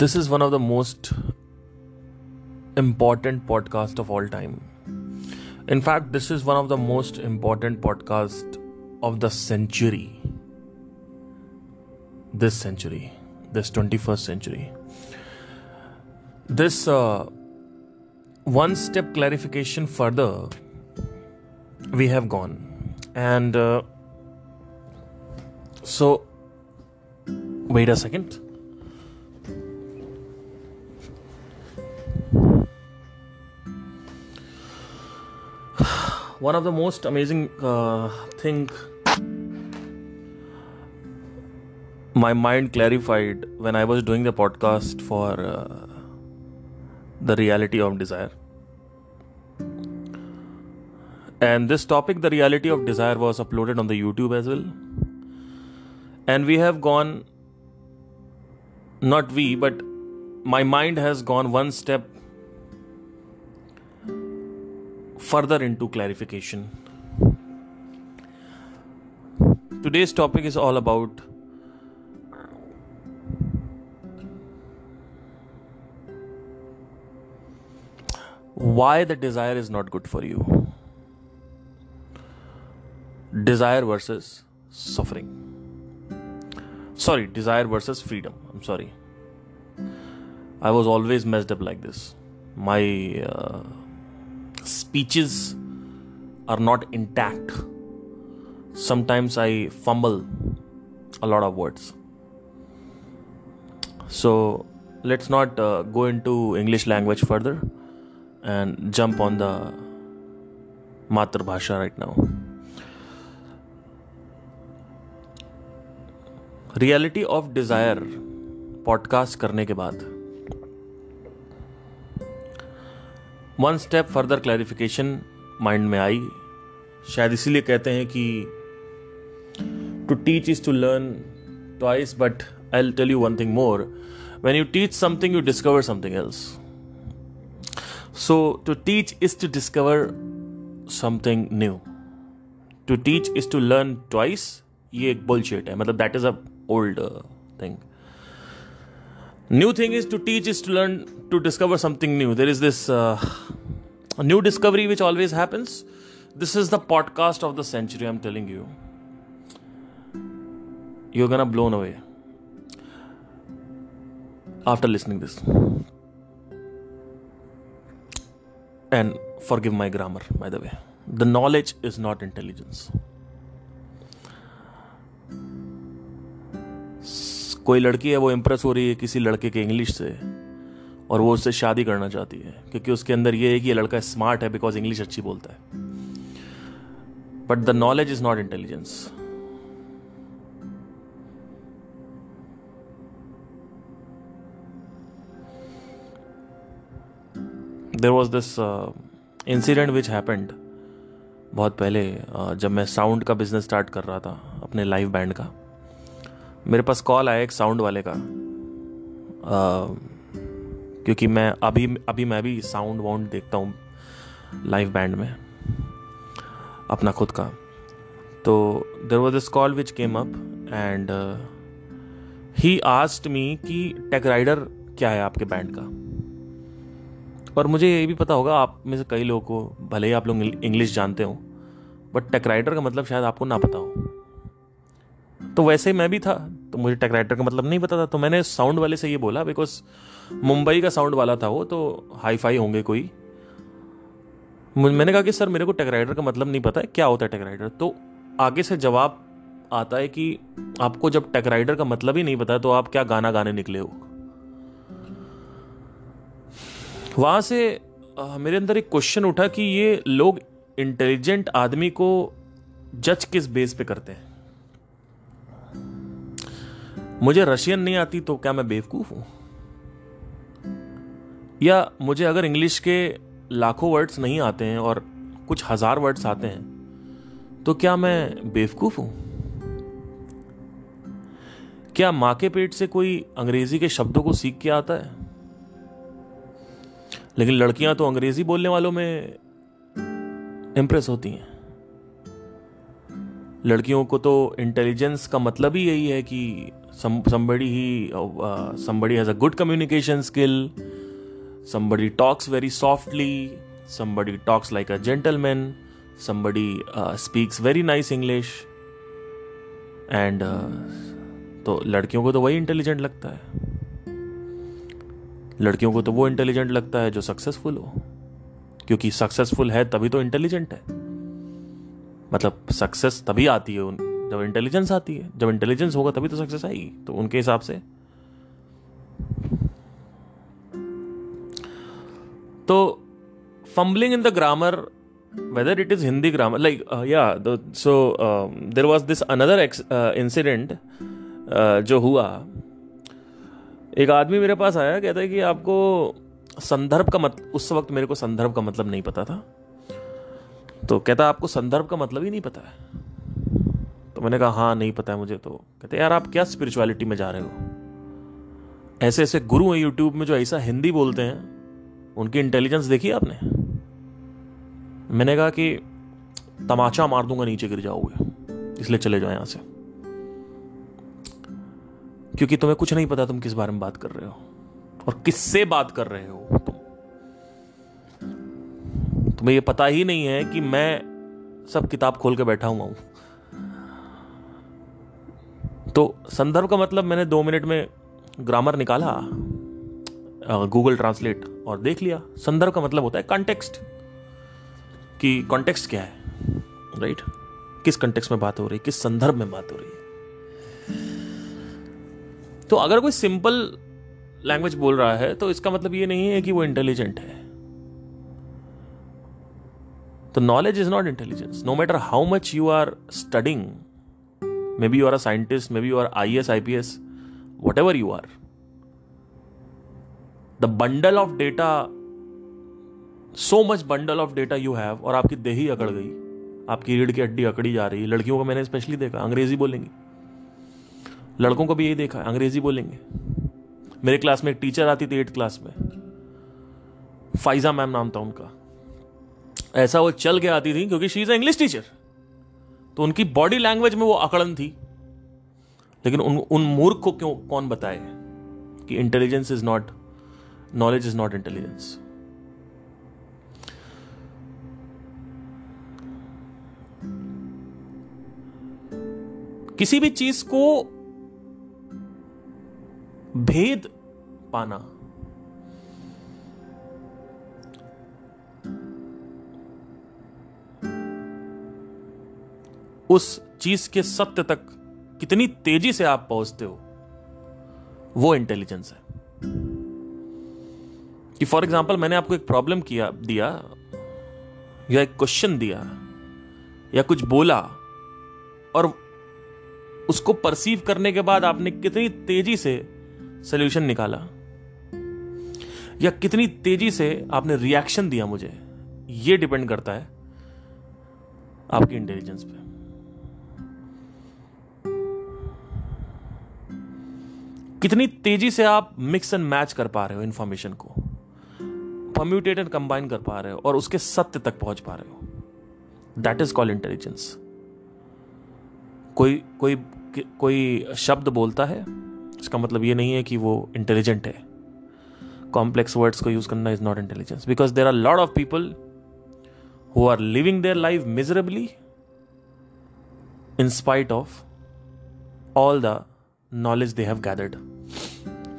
This is one of the most important podcasts of all time. In fact, this is one of the most important podcasts of the century. This 21st century. This one step clarification further we have gone. And so wait a second. One of the most amazing thing my mind clarified when I was doing the podcast for The Reality of Desire. And this topic, The Reality of Desire, was uploaded on the YouTube as well. And we have gone, not we, but my mind has gone one step further into clarification. Today's topic is all about why the desire is not good for you. Desire versus suffering. Sorry, desire versus freedom. I'm sorry. I was always messed up like this. My speeches are not intact. Sometimes I fumble a lot of words. So let's not go into English language further and jump on the Matr Bhasha right now. Reality of Desire podcast करने के बाद one step further clarification mind में आई. शायद इसीलिए कहते हैं कि to teach is to learn twice, but I'll tell you one thing more. When you teach something, you discover something else. So, to teach is to discover something new. To teach is to learn twice. ये एक bullshit है, मतलब that is a old thing. New thing is to teach is to learn, to discover something new. There is this new discovery which always happens. This is the podcast of the century, I'm telling you. You're gonna blown away after listening this. And forgive my grammar, by the way. The knowledge is not intelligence. कोई लड़की है, वो impress हो रही है किसी लड़के के इंग्लिश से और वो उससे शादी करना चाहती है क्योंकि उसके अंदर ये है कि ये लड़का स्मार्ट है बिकॉज इंग्लिश अच्छी बोलता है. But the knowledge is not intelligence. There was this incident which happened बहुत पहले, जब मैं साउंड का बिजनेस स्टार्ट कर रहा था अपने लाइव बैंड का. मेरे पास कॉल आया एक साउंड वाले का, क्योंकि मैं अभी साउंड वाउंड देखता हूँ लाइव बैंड में अपना खुद का. तो there was this call which came up and he asked me कि टेक राइडर क्या है आपके बैंड का. पर मुझे ये भी पता होगा आप में से कई लोगों को, भले ही आप लोग इंग्लिश जानते हो, बट टेक राइटर का मतलब शायद आपको ना पता हो. तो वैसे मैं भी था, तो मुझे टेक राइटर का मतलब नहीं पता था. तो मैंने साउंड वाले से ये बोला, बिकॉज मुंबई का साउंड वाला था वो, तो हाई फाई होंगे कोई. मैंने कहा कि सर मेरे को टेक राइटर का मतलब नहीं पता है, क्या होता है टेक राइटर. तो आगे से जवाब आता है कि आपको जब टेक राइटर का मतलब ही नहीं पता तो आप क्या गाना गाने निकले हो. वहाँ से मेरे अंदर एक क्वेश्चन उठा कि ये लोग इंटेलिजेंट आदमी को जज किस बेस पे करते हैं. मुझे रशियन नहीं आती तो क्या मैं बेवकूफ हूँ, या मुझे अगर इंग्लिश के लाखों वर्ड्स नहीं आते हैं और कुछ हजार वर्ड्स आते हैं तो क्या मैं बेवकूफ हूँ. क्या माँ के पेट से कोई अंग्रेजी के शब्दों को सीख के आता है, लेकिन लड़कियां तो अंग्रेजी बोलने वालों में इंप्रेस होती हैं. लड़कियों को तो इंटेलिजेंस का मतलब ही यही है कि somebody has a good communication skill, somebody talks very softly, somebody talks like a gentleman, somebody speaks very nice English and तो लड़कियों को तो वही इंटेलिजेंट लगता है, लड़कियों को तो वो इंटेलिजेंट लगता है जो सक्सेसफुल हो, क्योंकि सक्सेसफुल है तभी तो इंटेलिजेंट है। मतलब सक्सेस तभी आती है जब इंटेलिजेंस आती है, जब इंटेलिजेंस होगा तभी तो सक्सेस आएगी। तो उनके हिसाब से तो fumbling in the grammar, whether it is Hindi grammar, like या so there was this another incident जो हुआ। एक आदमी मेरे पास आया, कहता है कि आपको संदर्भ का मतलब, उस वक्त मेरे को संदर्भ का मतलब नहीं पता था, तो कहता आपको संदर्भ का मतलब ही नहीं पता है। तो मैंने कहा हाँ नहीं पता है मुझे। तो कहते यार आप क्या स्पिरिचुअलिटी में जा रहे हो, ऐसे ऐसे गुरु हैं यूट्यूब में जो ऐसा हिंदी बोलते हैं, उनकी इंटेलिजेंस देखी आपने। मैंने कहा कि तमाचा मार दूंगा नीचे गिर जाओगे, इसलिए चले जाओ यहां से, क्योंकि तुम्हें कुछ नहीं पता तुम किस बारे में बात कर रहे हो और किससे बात कर रहे हो। तुम्हें यह पता ही नहीं है कि मैं सब किताब खोल के बैठा हुआ हूं। तो संदर्भ का मतलब मैंने 2 मिनट में ग्रामर निकाला गूगल ट्रांसलेट और देख लिया। संदर्भ का मतलब होता है कॉन्टेक्स्ट, कि कॉन्टेक्स्ट क्या है, राइट, किस कॉन्टेक्स्ट में बात हो रही है, किस संदर्भ में बात हो रही है। तो अगर कोई सिंपल लैंग्वेज बोल रहा है तो इसका मतलब ये नहीं है कि वो इंटेलिजेंट है। तो knowledge is not intelligence, no matter how much you are studying, maybe you are a scientist, maybe you are IAS, IPS, whatever you are. The bundle of data, so much bundle of data you have, और आपकी देही अकड़ गई, आपकी रीढ़ की हड्डी अकड़ी जा रही है। लड़कियों को मैंने स्पेशली देखा अंग्रेजी बोलेंगी, लड़कों को भी यही देखा अंग्रेजी बोलेंगे। मेरे क्लास में एक टीचर आती थी 8th क्लास में, फाइजा मैम नाम था उनका, ऐसा वो चल के आती थी क्योंकि शी इज इंग्लिश टीचर, तो उनकी बॉडी लैंग्वेज में वो अकड़न थी। लेकिन उन मूर्ख को क्यों कौन बताए कि intelligence is not, knowledge is not intelligence. किसी भी चीज को भेद पाना, उस चीज के सत्य तक कितनी तेजी से आप पहुंचते हो, वो इंटेलिजेंस है। कि फॉर एग्जांपल मैंने आपको एक प्रॉब्लम दिया या एक क्वेश्चन दिया या कुछ बोला, और उसको परसीव करने के बाद आपने कितनी तेजी से सॉल्यूशन निकाला या कितनी तेजी से आपने रिएक्शन दिया मुझे, ये डिपेंड करता है आपकी इंटेलिजेंस पे। कितनी तेजी से आप मिक्स एंड मैच कर पा रहे हो इंफॉर्मेशन को, परम्यूटेट एंड कंबाइन कर पा रहे हो और उसके सत्य तक पहुंच पा रहे हो, दैट इज कॉल्ड इंटेलिजेंस। कोई शब्द बोलता है, इसका मतलब ये नहीं है कि वो इंटेलिजेंट है। कॉम्प्लेक्स वर्ड्स को यूज करना is not intelligence, because there are lot of people who are living their life miserably in spite of all the knowledge they have gathered,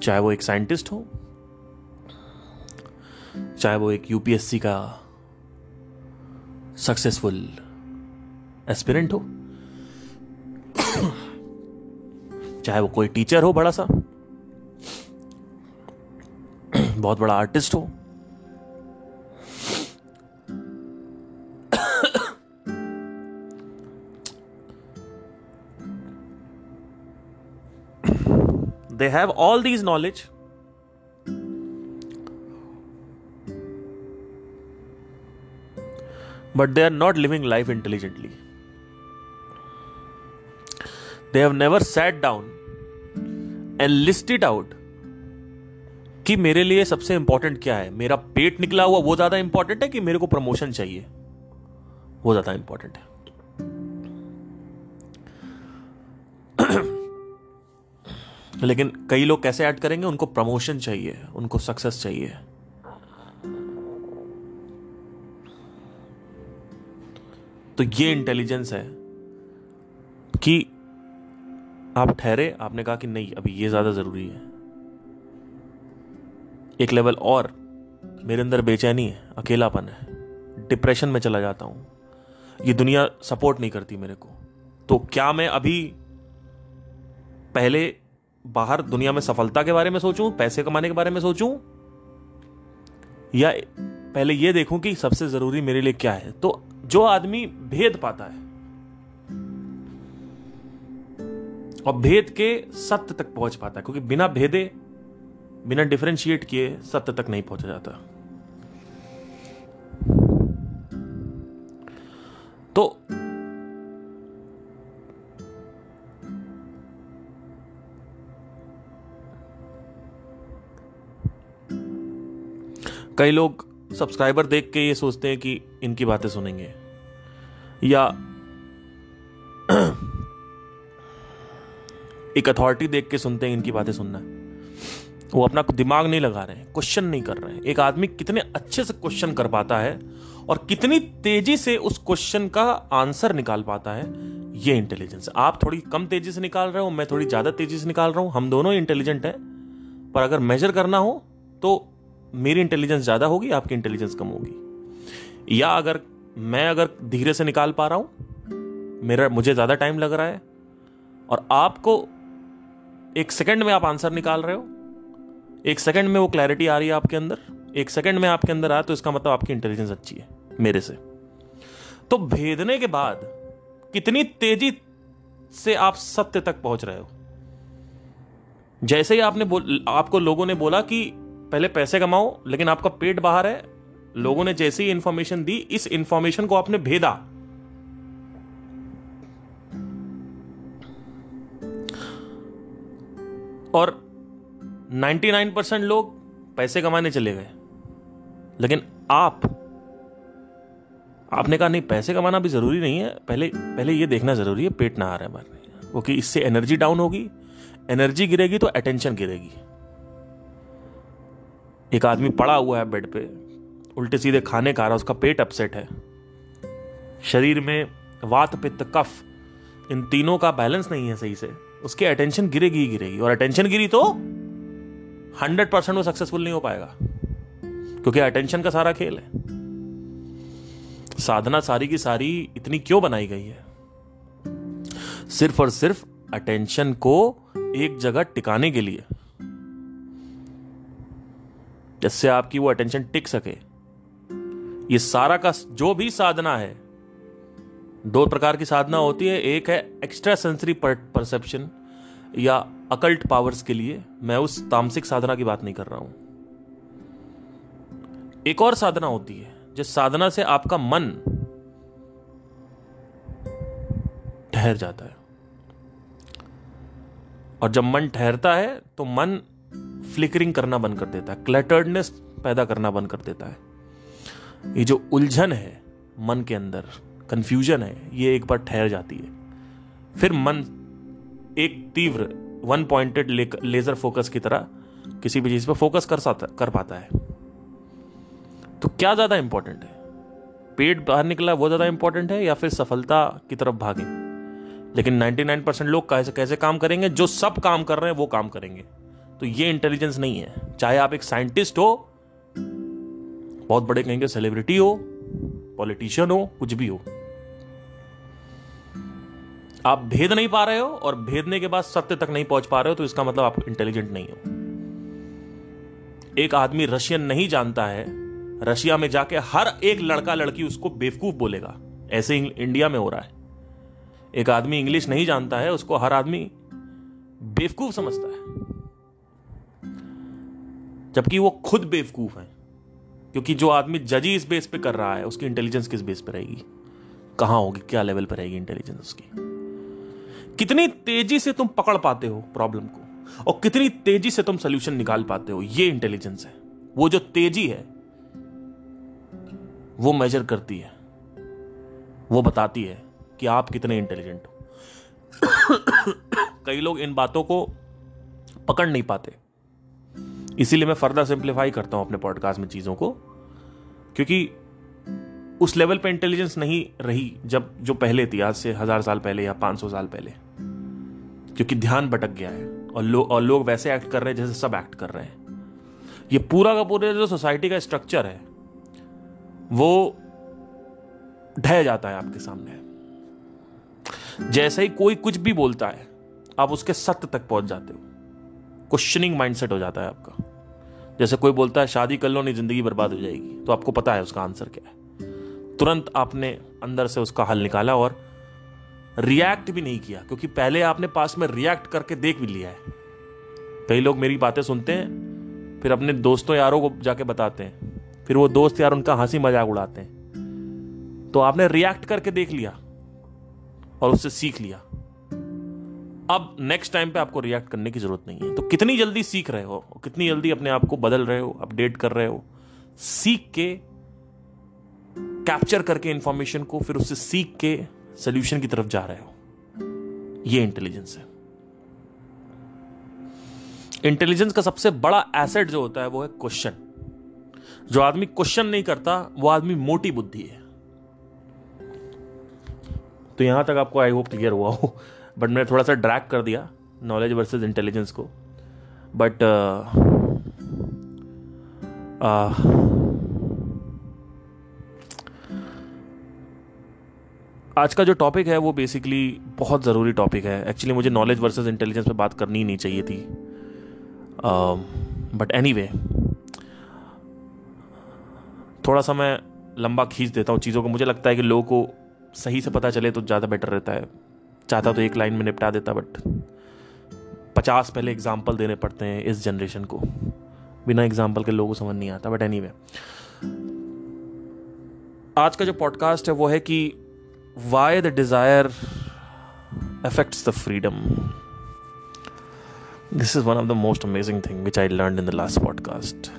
चाहे वो एक साइंटिस्ट हो, चाहे वो एक यूपीएससी का सक्सेसफुल एस्पिरेंट हो, चाहे वो कोई टीचर हो बड़ा सा, बहुत बड़ा आर्टिस्ट हो। They have all these knowledge, but they are not living life intelligently. They have never sat down and listed out कि मेरे लिए सबसे इंपॉर्टेंट क्या है। मेरा पेट निकला हुआ वो ज्यादा इंपॉर्टेंट है कि मेरे को प्रमोशन चाहिए वो ज्यादा इंपॉर्टेंट है। लेकिन कई लोग कैसे ऐड करेंगे, उनको प्रमोशन चाहिए, उनको सक्सेस चाहिए। तो ये इंटेलिजेंस है कि आप ठहरे, आपने कहा कि नहीं अभी ये ज्यादा जरूरी है, एक लेवल और मेरे अंदर बेचैनी है, अकेलापन है, डिप्रेशन में चला जाता हूं, ये दुनिया सपोर्ट नहीं करती मेरे को, तो क्या मैं अभी पहले बाहर दुनिया में सफलता के बारे में सोचूं, पैसे कमाने के बारे में सोचूं, या पहले ये देखूं कि सबसे जरूरी मेरे लिए क्या है। तो जो आदमी भेद पाता है और भेद के सत्य तक पहुंच पाता है, क्योंकि बिना भेदे, बिना डिफरेंशिएट किए सत्य तक नहीं पहुंचा जाता। तो कई लोग सब्सक्राइबर देख के ये सोचते हैं कि इनकी बातें सुनेंगे, या एक अथॉरिटी देख के सुनते हैं इनकी बातें सुनना है, वो अपना दिमाग नहीं लगा रहे हैं, क्वेश्चन नहीं कर रहे हैं। एक आदमी कितने अच्छे से क्वेश्चन कर पाता है और कितनी तेजी से उस क्वेश्चन का आंसर निकाल पाता है, ये इंटेलिजेंस। आप थोड़ी कम तेजी से निकाल रहे हो, मैं थोड़ी ज़्यादा तेजी से निकाल रहा हूँ, हम दोनों इंटेलिजेंट हैं, पर अगर मेजर करना हो तो मेरी इंटेलिजेंस ज़्यादा होगी, आपकी इंटेलिजेंस कम होगी। या अगर मैं धीरे से निकाल पा रहा हूँ, मुझे ज़्यादा टाइम लग रहा है, और आपको एक सेकेंड में आप आंसर निकाल रहे हो, एक सेकंड में वो क्लैरिटी आ रही है आपके अंदर, एक सेकंड में आपके अंदर आ, तो इसका मतलब आपकी इंटेलिजेंस अच्छी है मेरे से। तो भेदने के बाद कितनी तेजी से आप सत्य तक पहुंच रहे हो। जैसे ही आपको लोगों ने बोला कि पहले पैसे कमाओ, लेकिन आपका पेट बाहर है, लोगों ने जैसे ही इंफॉर्मेशन दी, इस इंफॉर्मेशन को आपने भेदा, और 99% लोग पैसे कमाने चले गए, लेकिन आपने कहा नहीं, पैसे कमाना भी जरूरी नहीं है, पहले ये देखना जरूरी है पेट ना आ रहा है बाहर, क्योंकि इससे एनर्जी डाउन होगी, एनर्जी गिरेगी तो अटेंशन गिरेगी। एक आदमी पड़ा हुआ है बेड पे, उल्टे सीधे खाने खा रहा है, उसका पेट अपसेट है, शरीर में वात पित्त कफ इन तीनों का बैलेंस नहीं है सही से, उसकी अटेंशन गिरेगी गिरेगी, और अटेंशन गिरी तो 100% वो सक्सेसफुल नहीं हो पाएगा, क्योंकि अटेंशन का सारा खेल है। साधना सारी की सारी इतनी क्यों बनाई गई है, सिर्फ और सिर्फ अटेंशन को एक जगह टिकाने के लिए, जिससे आपकी वो अटेंशन टिक सके। ये सारा का जो भी साधना है, दो प्रकार की साधना होती है, एक है एक्स्ट्रा सेंसरी परसेप्शन या अकल्ट पावर्स के लिए, मैं उस तामसिक साधना की बात नहीं कर रहा हूं। एक और साधना होती है जिस साधना से आपका मन ठहर जाता है, और जब मन ठहरता है तो मन फ्लिकरिंग करना बंद कर देता है, क्लटर्डनेस पैदा करना बंद कर देता है। ये जो उलझन है मन के अंदर, कंफ्यूजन है, ये एक बार ठहर जाती है, फिर मन एक तीव्र वन पॉइंटेड लेजर फोकस की तरह किसी भी चीज पर फोकस कर पाता है। तो क्या ज्यादा इंपॉर्टेंट है, पेट बाहर निकला वो ज्यादा इंपॉर्टेंट है, या फिर सफलता की तरफ भागे? लेकिन 99% लोग कैसे काम करेंगे, जो सब काम कर रहे हैं वो काम करेंगे। तो ये इंटेलिजेंस नहीं है, चाहे आप एक साइंटिस्ट हो, बहुत बड़े कहेंगे सेलिब्रिटी हो, पॉलिटिशियन हो, कुछ भी हो, आप भेद नहीं पा रहे हो, और भेदने के बाद सत्य तक नहीं पहुंच पा रहे हो, तो इसका मतलब आप इंटेलिजेंट नहीं हो। एक आदमी रशियन नहीं जानता है, रशिया में जाके हर एक लड़का लड़की उसको बेवकूफ बोलेगा, ऐसे इंडिया में हो रहा है। एक आदमी इंग्लिश नहीं जानता है, उसको हर आदमी बेवकूफ समझता है, जबकि वो खुद बेवकूफ है, क्योंकि जो आदमी जजी इस बेस पे कर रहा है, उसकी इंटेलिजेंस किस बेस पे रहेगी, कहाँ होगी, क्या लेवल पे रहेगी इंटेलिजेंस उसकी। कितनी तेजी से तुम पकड़ पाते हो प्रॉब्लम को, और कितनी तेजी से तुम सॉल्यूशन निकाल पाते हो, ये इंटेलिजेंस है। वो जो तेजी है वो मेजर करती है, वो बताती है कि आप कितने इंटेलिजेंट हो। कई लोग इन बातों को पकड़ नहीं पाते। इसीलिए मैं फर्दर सिंप्लीफाई करता हूं अपने पॉडकास्ट में चीज़ों को, क्योंकि उस लेवल पे इंटेलिजेंस नहीं रही जब जो पहले थी, आज से 1000 साल पहले या 500 साल पहले, क्योंकि ध्यान भटक गया है और लोग वैसे एक्ट कर रहे हैं जैसे सब एक्ट कर रहे हैं। ये पूरा का पूरा जो सोसाइटी का स्ट्रक्चर है वो ढह जाता है आपके सामने। जैसे ही कोई कुछ भी बोलता है आप उसके सत्य तक पहुंच जाते हो, क्वेश्चनिंग माइंडसेट हो जाता है आपका। जैसे कोई बोलता है शादी कर लो नहीं जिंदगी बर्बाद हो जाएगी, तो आपको पता है उसका आंसर क्या है, तुरंत आपने अंदर से उसका हल निकाला और रिएक्ट भी नहीं किया, क्योंकि पहले आपने पास में रिएक्ट करके देख भी लिया है। कई लोग मेरी बातें सुनते हैं फिर अपने दोस्तों यारों को जाके बताते हैं, फिर वो दोस्त यार उनका हंसी मजाक उड़ाते हैं। तो आपने रिएक्ट करके देख लिया और उससे सीख लिया, अब नेक्स्ट टाइम पे आपको रिएक्ट करने की जरूरत नहीं है। तो कितनी जल्दी सीख रहे हो, कितनी जल्दी अपने आप को बदल रहे हो, अपडेट कर रहे हो, सीख के कैप्चर करके इंफॉर्मेशन को, फिर उससे सीख के सॉल्यूशन की तरफ जा रहे हो, ये इंटेलिजेंस है। इंटेलिजेंस का सबसे बड़ा एसेट जो होता है वो है क्वेश्चन। जो आदमी क्वेश्चन नहीं करता वो आदमी मोटी बुद्धि है। तो यहां तक आपको आई होप क्लियर हुआ हो, बट मैंने थोड़ा सा ड्रैग कर दिया नॉलेज वर्सेस इंटेलिजेंस को। बट आज का जो टॉपिक है वो बेसिकली बहुत ज़रूरी टॉपिक है। एक्चुअली मुझे नॉलेज वर्सेस इंटेलिजेंस पे बात करनी ही नहीं चाहिए थी, बट एनीवे थोड़ा सा मैं लंबा खींच देता हूँ चीज़ों को। मुझे लगता है कि लोगों को सही से पता चले तो ज़्यादा बेटर रहता है। चाहता तो एक लाइन में निपटा देता, बट 50 पहले एग्जाम्पल देने पड़ते हैं इस जनरेशन को, बिना एग्जाम्पल के लोगों को समझ नहीं आता। बट एनीवे आज का जो पॉडकास्ट है वो है कि why the desire affects the freedom. This is one of the most amazing thing which I learn in the last podcast.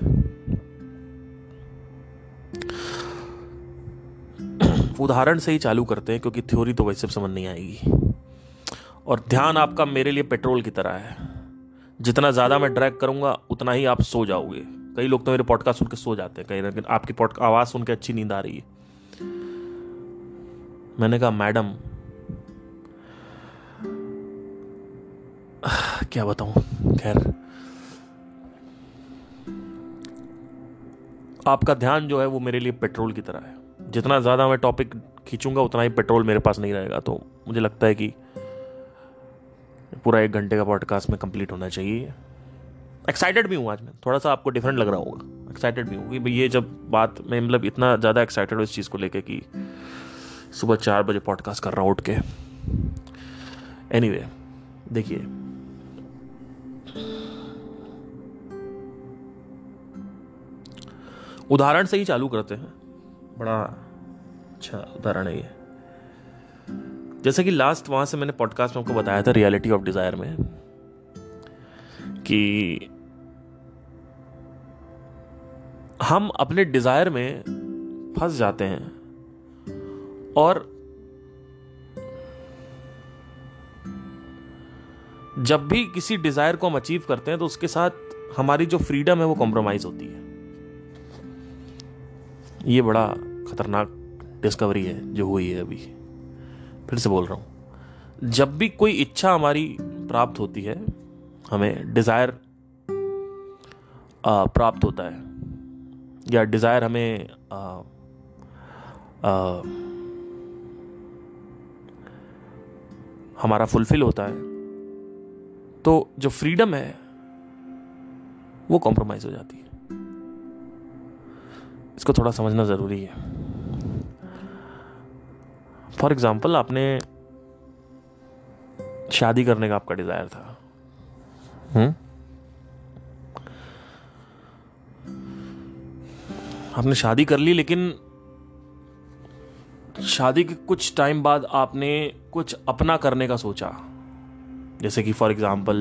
उदाहरण से ही चालू करते हैं, क्योंकि थ्योरी तो वैसे समझ नहीं आएगी। और ध्यान आपका मेरे लिए पेट्रोल की तरह है, जितना ज़्यादा मैं ड्रैग करूँगा उतना ही आप सो जाओगे। कई लोग तो मेरे पॉडकास्ट सुन के सो जाते हैं, कहीं ना कहीं आपकी पॉडकास्ट आवाज़ सुन के अच्छी नींद आ रही है। मैंने कहा मैडम क्या बताऊं, खैर आपका ध्यान जो है वो मेरे लिए पेट्रोल की तरह है। जितना ज़्यादा मैं टॉपिक खींचूंगा उतना ही पेट्रोल मेरे पास नहीं रहेगा। तो मुझे लगता है कि पूरा 1 घंटे का पॉडकास्ट में कंप्लीट होना चाहिए। एक्साइटेड भी हूँ आज मैं, थोड़ा सा आपको डिफरेंट लग रहा होगा, एक्साइटेड भी हूँ कि ये जब बात मैं मतलब इतना ज़्यादा एक्साइटेड हूँ इस चीज़ को लेकर कि सुबह 4 बजे पॉडकास्ट कर रहा हूँ उठ के। एनीवे देखिए उदाहरण से ही चालू करते हैं, बड़ा अच्छा उदाहरण है ये। जैसे कि लास्ट वहां से मैंने पॉडकास्ट में आपको बताया था रियलिटी ऑफ डिजायर में कि हम अपने डिजायर में फंस जाते हैं और जब भी किसी डिजायर को हम अचीव करते हैं तो उसके साथ हमारी जो फ्रीडम है वो कॉम्प्रोमाइज होती है। ये बड़ा खतरनाक डिस्कवरी है जो हुई है अभी। फिर से बोल रहा हूं, जब भी कोई इच्छा हमारी प्राप्त होती है, हमें डिजायर प्राप्त होता है या डिजायर हमें हमारा फुलफिल होता है, तो जो फ्रीडम है वो कॉम्प्रोमाइज हो जाती है। इसको थोड़ा समझना ज़रूरी है। फॉर एग्जाम्पल आपने शादी करने का आपका डिज़ायर था, आपने शादी कर ली, लेकिन शादी के कुछ टाइम बाद आपने कुछ अपना करने का सोचा। जैसे कि फॉर एग्जांपल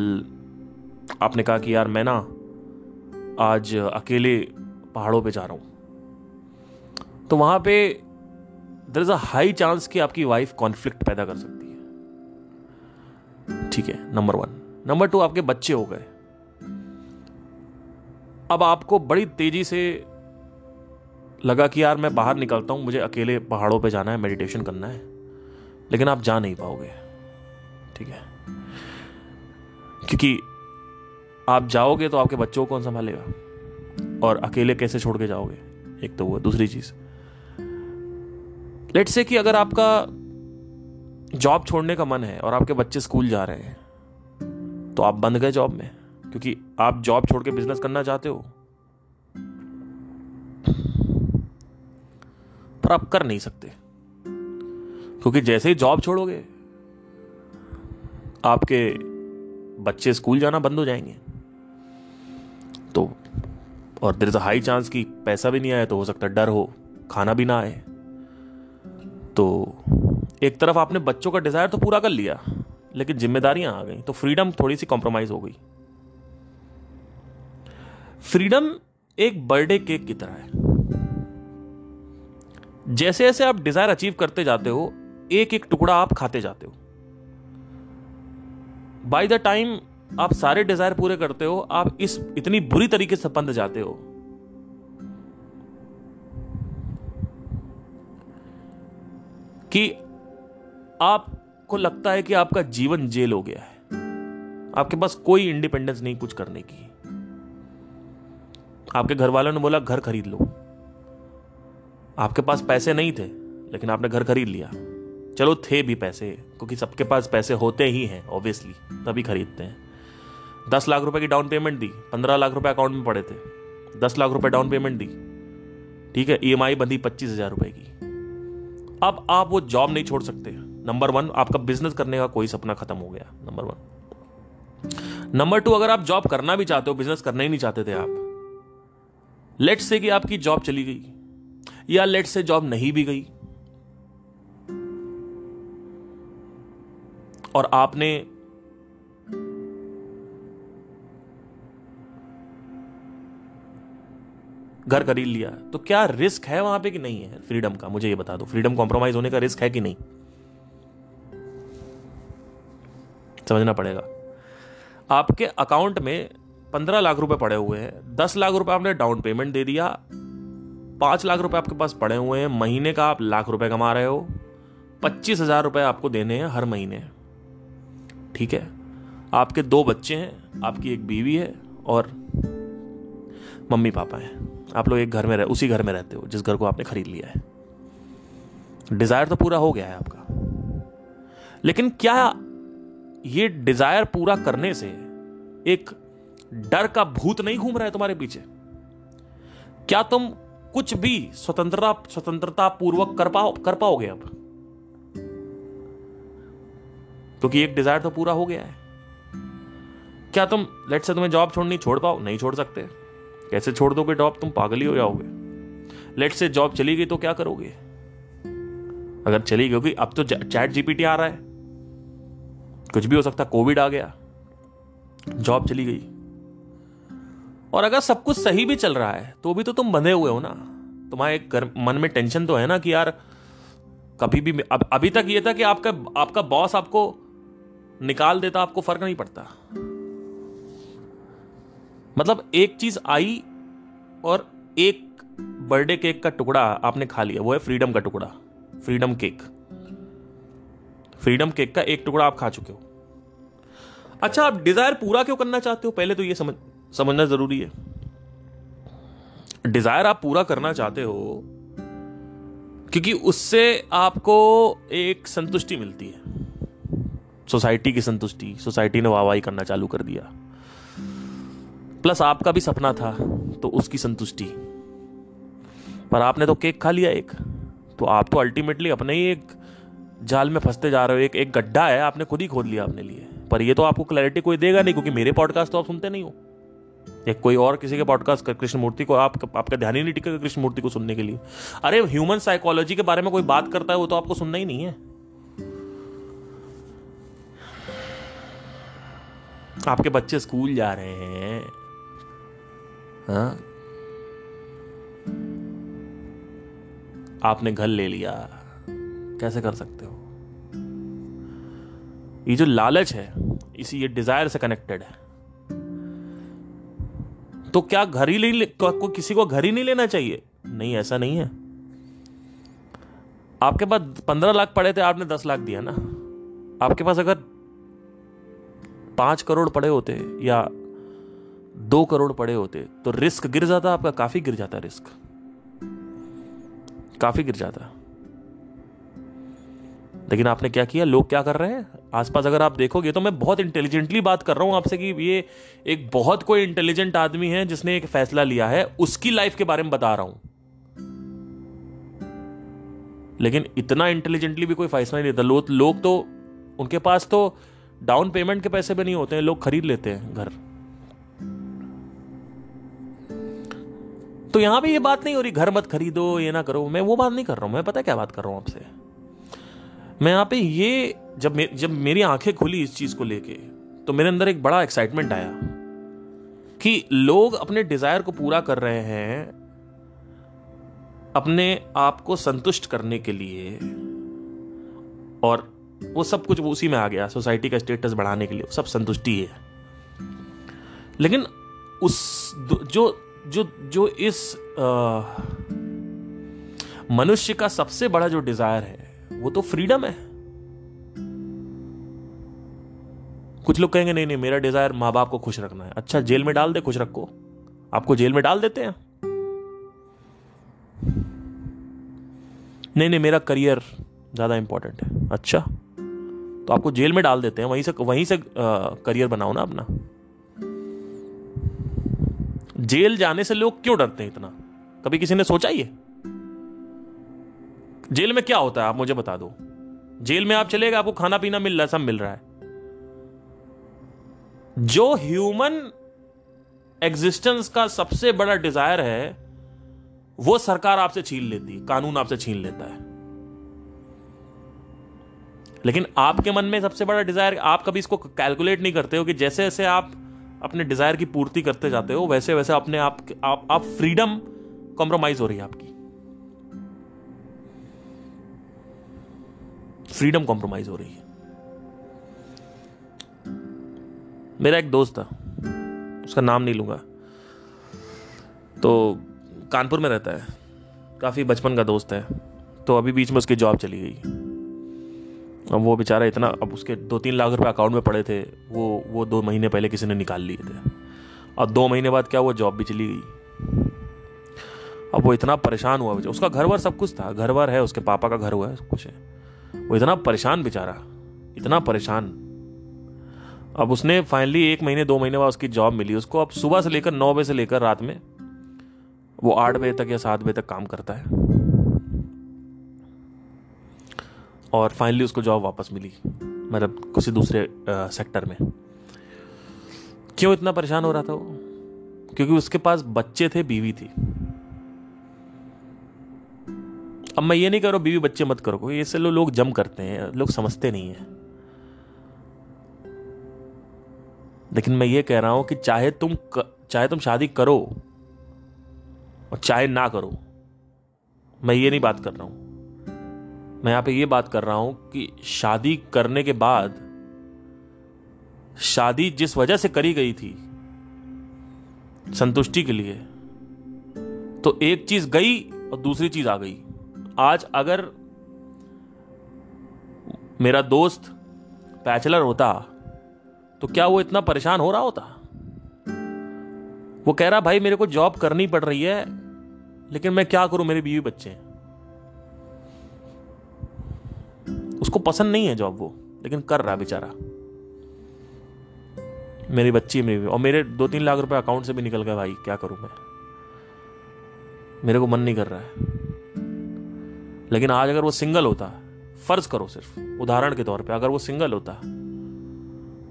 आपने कहा कि यार मैं ना आज अकेले पहाड़ों पे जा रहा हूँ। तो वहाँ पे there is a high chance कि आपकी वाइफ कॉन्फ्लिक्ट पैदा कर सकती है, ठीक है, नंबर 1। नंबर 2 आपके बच्चे हो गए, अब आपको बड़ी तेजी से लगा कि यार मैं बाहर निकलता हूँ, मुझे अकेले पहाड़ों पे जाना है, मेडिटेशन करना है, लेकिन आप जा नहीं पाओगे। ठीक है, क्योंकि आप जाओगे तो आपके बच्चों को कौन संभालेगा और अकेले कैसे छोड़ के जाओगे, एक तो वो। दूसरी चीज़, लेट्स से कि अगर आपका जॉब छोड़ने का मन है और आपके बच्चे स्कूल जा रहे हैं तो आप बंद गए जॉब में, क्योंकि आप जॉब छोड़ के बिजनेस करना चाहते हो पर आप कर नहीं सकते, क्योंकि जैसे ही जॉब छोड़ोगे आपके बच्चे स्कूल जाना बंद हो जाएंगे। तो और there is a high chance कि पैसा भी नहीं आया, तो हो सकता है डर हो, खाना भी ना आए। तो एक तरफ आपने बच्चों का डिजायर तो पूरा कर लिया, लेकिन जिम्मेदारियां आ गई, तो फ्रीडम थोड़ी सी कॉम्प्रोमाइज हो गई। फ्रीडम एक बर्थडे केक की तरह है, जैसे जैसे आप डिजायर अचीव करते जाते हो एक एक टुकड़ा आप खाते जाते हो। बाय द टाइम आप सारे डिजायर पूरे करते हो, आप इस इतनी बुरी तरीके से बंध जाते हो कि आपको लगता है कि आपका जीवन जेल हो गया है, आपके पास कोई इंडिपेंडेंस नहीं कुछ करने की। आपके घर वालों ने बोला घर खरीद लो, आपके पास पैसे नहीं थे लेकिन आपने घर खरीद लिया। चलो, थे भी पैसे, क्योंकि सबके पास पैसे होते ही हैं ऑब्वियसली, तभी खरीदते हैं। 10 लाख रुपए की डाउन पेमेंट दी, 15 लाख रुपए अकाउंट में पड़े थे, 10 लाख रुपए डाउन पेमेंट दी, ठीक है, EMI बंधी 25,000 रुपए की। अब आप वो जॉब नहीं छोड़ सकते। नंबर 1, आपका बिजनेस करने का कोई सपना खत्म हो गया, नंबर 1। नंबर 2, अगर आप जॉब करना भी चाहते हो, बिजनेस करना ही नहीं चाहते थे आप, लेट्स से कि आपकी जॉब चली गई या लेट्स से जॉब नहीं भी गई और आपने घर खरीद लिया, तो क्या रिस्क है वहां पे कि नहीं है फ्रीडम का? मुझे ये बता दो, फ्रीडम कॉम्प्रोमाइज होने का रिस्क है कि नहीं? समझना पड़ेगा। आपके अकाउंट में 15 लाख रुपए पड़े हुए हैं, 10 लाख रुपए आपने डाउन पेमेंट दे दिया, 5 लाख रुपए आपके पास पड़े हुए हैं, महीने का आप लाख रुपए कमा रहे हो, 25,000 रुपए आपको देने हैं हर महीने। ठीक है, आपके 2 बच्चे हैं, आपकी एक बीवी है और मम्मी पापा हैं, आप लोग एक घर में उसी घर में रहते हो जिस घर को आपने खरीद लिया है। डिजायर तो पूरा हो गया है आपका, लेकिन क्या ये डिजायर पूरा करने से एक डर का भूत नहीं घूम रहा है तुम्हारे पीछे? क्या तुम कुछ भी स्वतंत्रता पूर्वक कर पाओगे अब? क्योंकि एक डिजायर तो पूरा हो गया है। क्या तुम लेट्स से तुम्हें जॉब छोड़नी नहीं छोड़ सकते? कैसे छोड़ दोगे जॉब? तुम पागल ही हो जाओगे। लेट से जॉब चली गई तो क्या करोगे? अगर चली गई, क्योंकि अब तो चैट जीपीटी आ रहा है, कुछ भी हो सकता है, कोविड आ गया, जॉब चली गई। और अगर सब कुछ सही भी चल रहा है तो भी तो तुम बंधे हुए हो ना। तुम्हारे मन में टेंशन तो है ना कि यार कभी भी अभी तक ये था कि आपका बॉस आपको निकाल देता, आपको फर्क नहीं पड़ता। मतलब एक चीज आई और एक बर्थडे केक का टुकड़ा आपने खा लिया, वो है फ्रीडम का टुकड़ा, फ्रीडम केक। फ्रीडम केक का एक टुकड़ा आप खा चुके हो। अच्छा, आप डिजायर पूरा क्यों करना चाहते हो? पहले तो ये समझना जरूरी है। डिजायर आप पूरा करना चाहते हो क्योंकि उससे आपको एक संतुष्टि मिलती है, सोसाइटी की संतुष्टि। सोसाइटी ने वाहवाही करना चालू कर दिया, प्लस आपका भी सपना था तो उसकी संतुष्टि। पर आपने तो केक खा लिया एक, तो आप तो अल्टीमेटली अपने ही एक जाल में फंसते जा रहे हो। एक गड्ढा है, आपने खुद ही खोद लिया अपने लिए। पर ये तो आपको क्लैरिटी कोई देगा नहीं, क्योंकि मेरे पॉडकास्ट तो आप सुनते नहीं हो, या कोई और किसी के पॉडकास्ट। कृष्णमूर्ति को आपका ध्यान ही नहीं टिकेगा कृष्णमूर्ति को सुनने के लिए। अरे, ह्यूमन साइकोलॉजी के बारे में कोई बात करता है वो तो आपको सुनना ही नहीं है। आपके बच्चे स्कूल जा रहे हैं, हाँ? आपने घर ले लिया, कैसे कर सकते हो? ये जो लालच है, इसी ये डिजायर से कनेक्टेड है। तो क्या घर ही नहीं, किसी को घर ही नहीं लेना चाहिए? नहीं, ऐसा नहीं है। आपके पास 15 लाख पड़े थे, आपने 10 लाख दिया ना। आपके पास अगर 5 करोड़ पड़े होते या 2 करोड़ पड़े होते तो रिस्क गिर जाता आपका, काफी गिर जाता, रिस्क काफी गिर जाता। लेकिन आपने क्या किया? लोग क्या कर रहे हैं आसपास अगर आप देखोगे तो, मैं बहुत इंटेलिजेंटली बात कर रहा हूं आपसे कि ये एक बहुत कोई इंटेलिजेंट आदमी है जिसने एक फैसला लिया है, उसकी लाइफ के बारे में बता रहा हूं। लेकिन इतना इंटेलिजेंटली भी कोई फैसला नहीं लेता। लोग तो, उनके पास तो डाउन पेमेंट के पैसे भी नहीं होते हैं, लोग खरीद लेते हैं घर। तो यहां पे ये बात नहीं हो रही घर मत खरीदो, ये ना करो, मैं वो बात नहीं कर रहा हूं। मैं पता क्या बात कर रहा हूं आपसे, मैं यहां पे ये जब मेरी आंखें खुली इस चीज को लेके तो मेरे अंदर एक बड़ा एक्साइटमेंट आया कि लोग अपने डिजायर को पूरा कर रहे हैं अपने आप को संतुष्ट करने के लिए, और वो सब कुछ उसी में आ गया, सोसाइटी का स्टेटस बढ़ाने के लिए, सब संतुष्टि है। लेकिन उस जो जो जो इस मनुष्य का सबसे बड़ा जो डिजायर है वो तो फ्रीडम है। कुछ लोग कहेंगे नहीं नहीं मेरा डिजायर माँ बाप को खुश रखना है। अच्छा, जेल में डाल दे, खुश रखो, आपको जेल में डाल देते हैं। नहीं नहीं मेरा करियर ज्यादा इंपॉर्टेंट है। अच्छा, तो आपको जेल में डाल देते हैं, वहीं से करियर बनाओ ना अपना। जेल जाने से लोग क्यों डरते हैं इतना? कभी किसी ने सोचा ये? जेल में क्या होता है आप मुझे बता दो। जेल में आप चले गए, आपको खाना पीना मिल रहा है, सब मिल रहा है। जो ह्यूमन एग्जिस्टेंस का सबसे बड़ा डिजायर है वो सरकार आपसे छीन लेती है, कानून आपसे छीन लेता है। लेकिन आपके मन में सबसे बड़ा डिजायर, आप कभी इसको कैलकुलेट नहीं करते हो कि जैसे जैसे आप अपने डिजायर की पूर्ति करते जाते हो वैसे वैसे अपने आप फ्रीडम कॉम्प्रोमाइज हो रही है आपकी, फ्रीडम कॉम्प्रोमाइज हो रही है। मेरा एक दोस्त था, उसका नाम नहीं लूंगा, तो कानपुर में रहता है, काफी बचपन का दोस्त है। तो अभी बीच में उसकी जॉब चली गई। अब वो बेचारा इतना, अब उसके 2-3 लाख रुपए अकाउंट में पड़े थे, वो 2 महीने पहले किसी ने निकाल लिए थे, और 2 महीने बाद क्या वो जॉब भी चली गई। अब वो इतना परेशान हुआ, उसका घर बार सब कुछ था, घर बार है, उसके पापा का घर हुआ है, कुछ है। वो इतना परेशान बेचारा, इतना परेशान। अब उसने फाइनली 1-2 महीने बाद उसकी जॉब मिली उसको। अब सुबह से लेकर 9 बजे से लेकर रात में वो 8 बजे तक या 7 बजे तक काम करता है, और फाइनली उसको जॉब वापस मिली, मतलब किसी दूसरे सेक्टर में। क्यों इतना परेशान हो रहा था वो? क्योंकि उसके पास बच्चे थे, बीवी थी। अब मैं ये नहीं कह रहा बीवी बच्चे मत करो, क्योंकि इससे लोग जम करते हैं, लोग समझते नहीं है। लेकिन मैं ये कह रहा हूं कि चाहे तुम शादी करो और चाहे ना करो, मैं ये नहीं बात कर रहा हूं। मैं यहाँ पे ये बात कर रहा हूं कि शादी करने के बाद, शादी जिस वजह से करी गई थी, संतुष्टि के लिए, तो एक चीज गई और दूसरी चीज आ गई। आज अगर मेरा दोस्त बैचलर होता तो क्या वो इतना परेशान हो रहा होता? वो कह रहा भाई मेरे को जॉब करनी पड़ रही है, लेकिन मैं क्या करूं, मेरे बीवी बच्चे हैं। उसको पसंद नहीं है जॉब वो, लेकिन कर रहा बेचारा, मेरी बच्ची में भी, और मेरे 2-3 लाख रुपए अकाउंट से भी निकल गए भाई, क्या करूं मैं, मेरे को मन नहीं कर रहा है। लेकिन आज अगर वो सिंगल होता, फर्ज करो सिर्फ उदाहरण के तौर पे, अगर वो सिंगल होता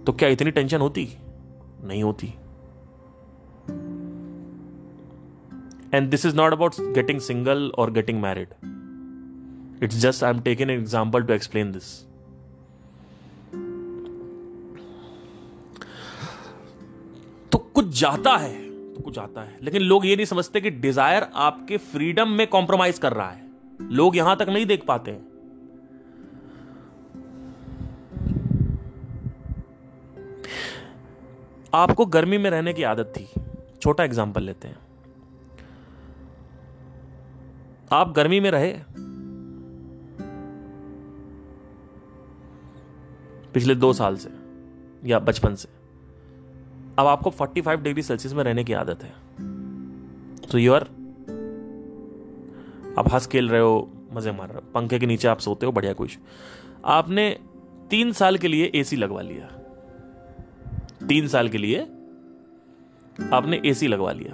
तो क्या इतनी टेंशन होती? नहीं होती। And this is not about getting single और getting married, it's just I am taking an example to explain this. तो कुछ जाता है, तो कुछ आता है, लेकिन लोग ये नहीं समझते कि डिजायर आपके फ्रीडम में कॉम्प्रोमाइज कर रहा है। लोग यहां तक नहीं देख पाते हैं। आपको गर्मी में रहने की आदत थी, छोटा एग्जाम्पल लेते हैं, आप गर्मी में रहे पिछले 2 साल से या बचपन से, अब आपको 45 डिग्री सेल्सियस में रहने की आदत है, तो यू आर, आप हंस खेल रहे हो, मजे मार रहे हो, पंखे के नीचे आप सोते हो, बढ़िया कुछ। आपने 3 साल के लिए एसी लगवा लिया, 3 साल के लिए आपने एसी लगवा लिया।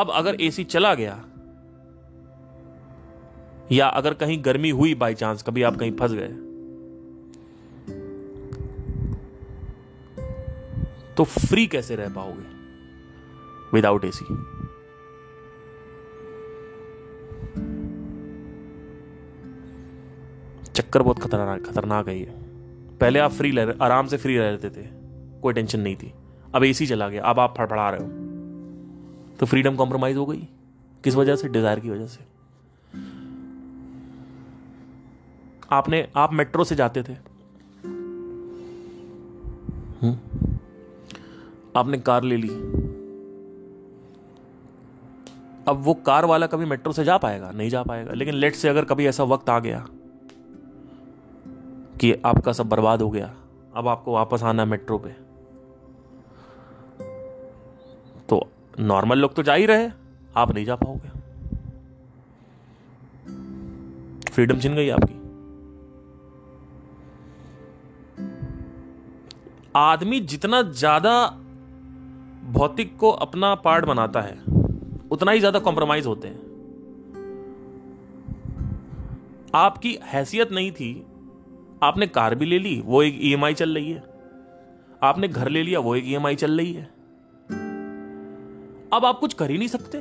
अब अगर एसी चला गया या अगर कहीं गर्मी हुई बाय चांस, कभी आप कहीं फंस गए, तो फ्री कैसे रह पाओगे विदाउट एसी? चक्कर बहुत खतरनाक है ये। पहले आप आराम से फ्री रह लेते थे, कोई टेंशन नहीं थी, अब एसी चला गया, अब आप फड़फड़ा रहे हो, तो फ्रीडम कॉम्प्रोमाइज हो गई। किस वजह से? डिजायर की वजह से। आप मेट्रो से जाते थे, आपने कार ले ली, अब वो कार वाला कभी मेट्रो से जा पाएगा? नहीं जा पाएगा। लेकिन लेट से अगर कभी ऐसा वक्त आ गया कि आपका सब बर्बाद हो गया, अब आपको वापस आना मेट्रो पे, तो नॉर्मल लोग तो जा ही रहे, आप नहीं जा पाओगे, फ्रीडम छिन गई आपकी। आदमी जितना ज्यादा भौतिक को अपना पार्ट बनाता है, उतना ही ज्यादा कॉम्प्रोमाइज होते हैं। आपकी हैसियत नहीं थी, आपने कार भी ले ली, वो एक ईएमआई चल रही है, आपने घर ले लिया, वो एक ईएमआई चल रही है, अब आप कुछ कर ही नहीं सकते।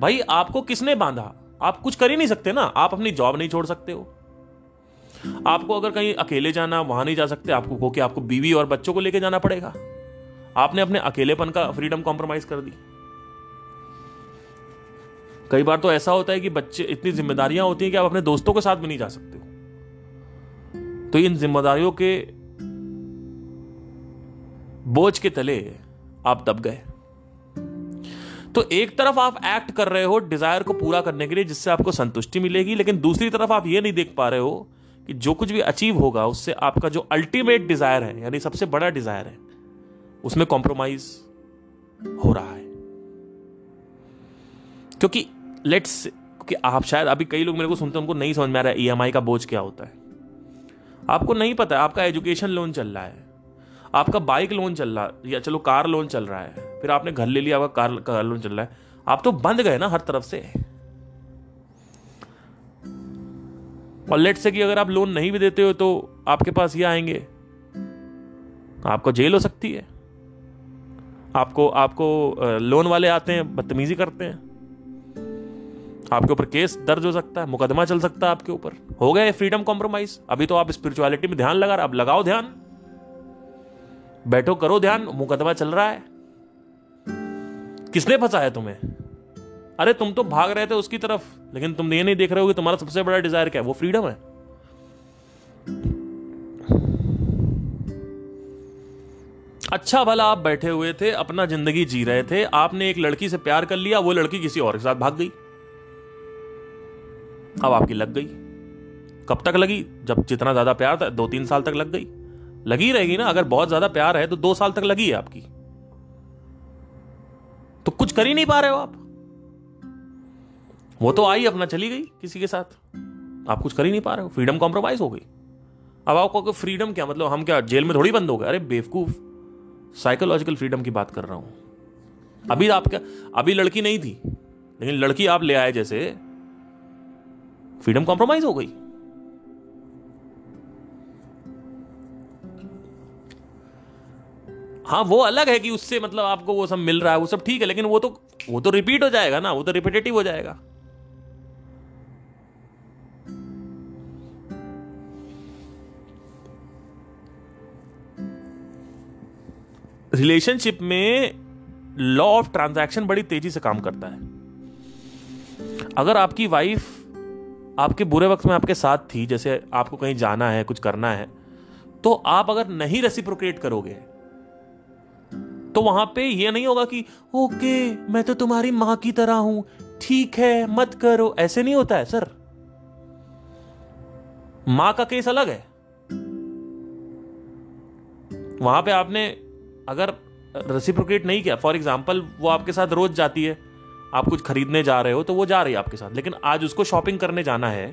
भाई आपको किसने बांधा? आप कुछ कर ही नहीं सकते ना। आप अपनी जॉब नहीं छोड़ सकते हो, आपको अगर कहीं अकेले जाना, वहां नहीं जा सकते आपको, क्योंकि आपको बीवी और बच्चों को लेके जाना पड़ेगा। आपने अपने अकेलेपन का फ्रीडम कॉम्प्रोमाइज कर दी। कई बार तो ऐसा होता है कि बच्चे, इतनी जिम्मेदारियां होती हैं कि आप अपने दोस्तों के साथ भी नहीं जा सकते हो, तो इन जिम्मेदारियों के बोझ के तले आप दब गए। तो एक तरफ आप एक्ट कर रहे हो डिजायर को पूरा करने के लिए, जिससे आपको संतुष्टि मिलेगी, लेकिन दूसरी तरफ आप ये नहीं देख पा रहे हो कि जो कुछ भी अचीव होगा उससे आपका जो अल्टीमेट डिजायर है, यानी सबसे बड़ा डिजायर है, उसमें कॉम्प्रोमाइज हो रहा है। क्योंकि क्योंकि आप शायद, अभी कई लोग मेरे को सुनते हैं, उनको नहीं समझ में आ रहा है ईएमआई का बोझ क्या होता है। आपको नहीं पता है, आपका एजुकेशन लोन चल रहा है, आपका बाइक लोन चल रहा है, या चलो कार लोन चल रहा है, फिर आपने घर ले लिया, आपका कार लोन चल रहा है, आप तो बंद गए ना हर तरफ से। और लेट से कि अगर आप लोन नहीं भी देते हो तो आपके पास ये आएंगे, आपको जेल हो सकती है, आपको लोन वाले आते हैं, बदतमीजी करते हैं, आपके ऊपर केस दर्ज हो सकता है, मुकदमा चल सकता है आपके ऊपर। हो गया फ्रीडम कॉम्प्रोमाइज। अभी तो आप स्पिरिचुअलिटी में ध्यान लगा रहे, अब लगाओ ध्यान, बैठो करो ध्यान, मुकदमा चल रहा है, किसने फंसाया तुम्हें? अरे तुम तो भाग रहे थे उसकी तरफ, लेकिन तुम ये नहीं देख रहे हो कि तुम्हारा सबसे बड़ा डिजायर क्या है, वो फ्रीडम है। अच्छा भला आप बैठे हुए थे, अपना जिंदगी जी रहे थे, आपने एक लड़की से प्यार कर लिया, वो लड़की किसी और के साथ भाग गई, अब आपकी लग गई। कब तक लगी? जब जितना ज्यादा प्यार था, 2-3 साल तक लग गई, लगी रहेगी ना। अगर बहुत ज्यादा प्यार है तो 2 साल तक लगी है आपकी, तो कुछ कर ही नहीं पा रहे हो आप। वो तो आई अपना चली गई किसी के साथ, आप कुछ कर ही नहीं पा रहे हो, फ्रीडम कॉम्प्रोमाइज हो गई। अब आपको फ्रीडम क्या मतलब, हम क्या जेल में थोड़ी बंद हो गए? अरे बेवकूफ, साइकोलॉजिकल फ्रीडम की बात कर रहा हूं। अभी आपका, अभी लड़की नहीं थी, लेकिन लड़की आप ले आए, जैसे फ्रीडम कॉम्प्रोमाइज हो गई। हाँ वो अलग है कि उससे मतलब आपको वो सब मिल रहा है, वो सब ठीक है, लेकिन वो तो रिपीट हो जाएगा ना, वो तो रिपीटेटिव हो जाएगा। रिलेशनशिप में लॉ ऑफ ट्रांजैक्शन बड़ी तेजी से काम करता है। अगर आपकी वाइफ आपके बुरे वक्त में आपके साथ थी, जैसे आपको कहीं जाना है, कुछ करना है, तो आप अगर नहीं रेसिप्रोकेट करोगे, तो वहां पे ये नहीं होगा कि ओके मैं तो तुम्हारी मां की तरह हूं, ठीक है मत करो, ऐसे नहीं होता है सर। मां का केस अलग है, वहां पे आपने अगर रेसिप्रोकेट नहीं किया, फॉर एग्जांपल वो आपके साथ रोज जाती है, आप कुछ खरीदने जा रहे हो तो वो जा रही है आपके साथ, लेकिन आज उसको शॉपिंग करने जाना है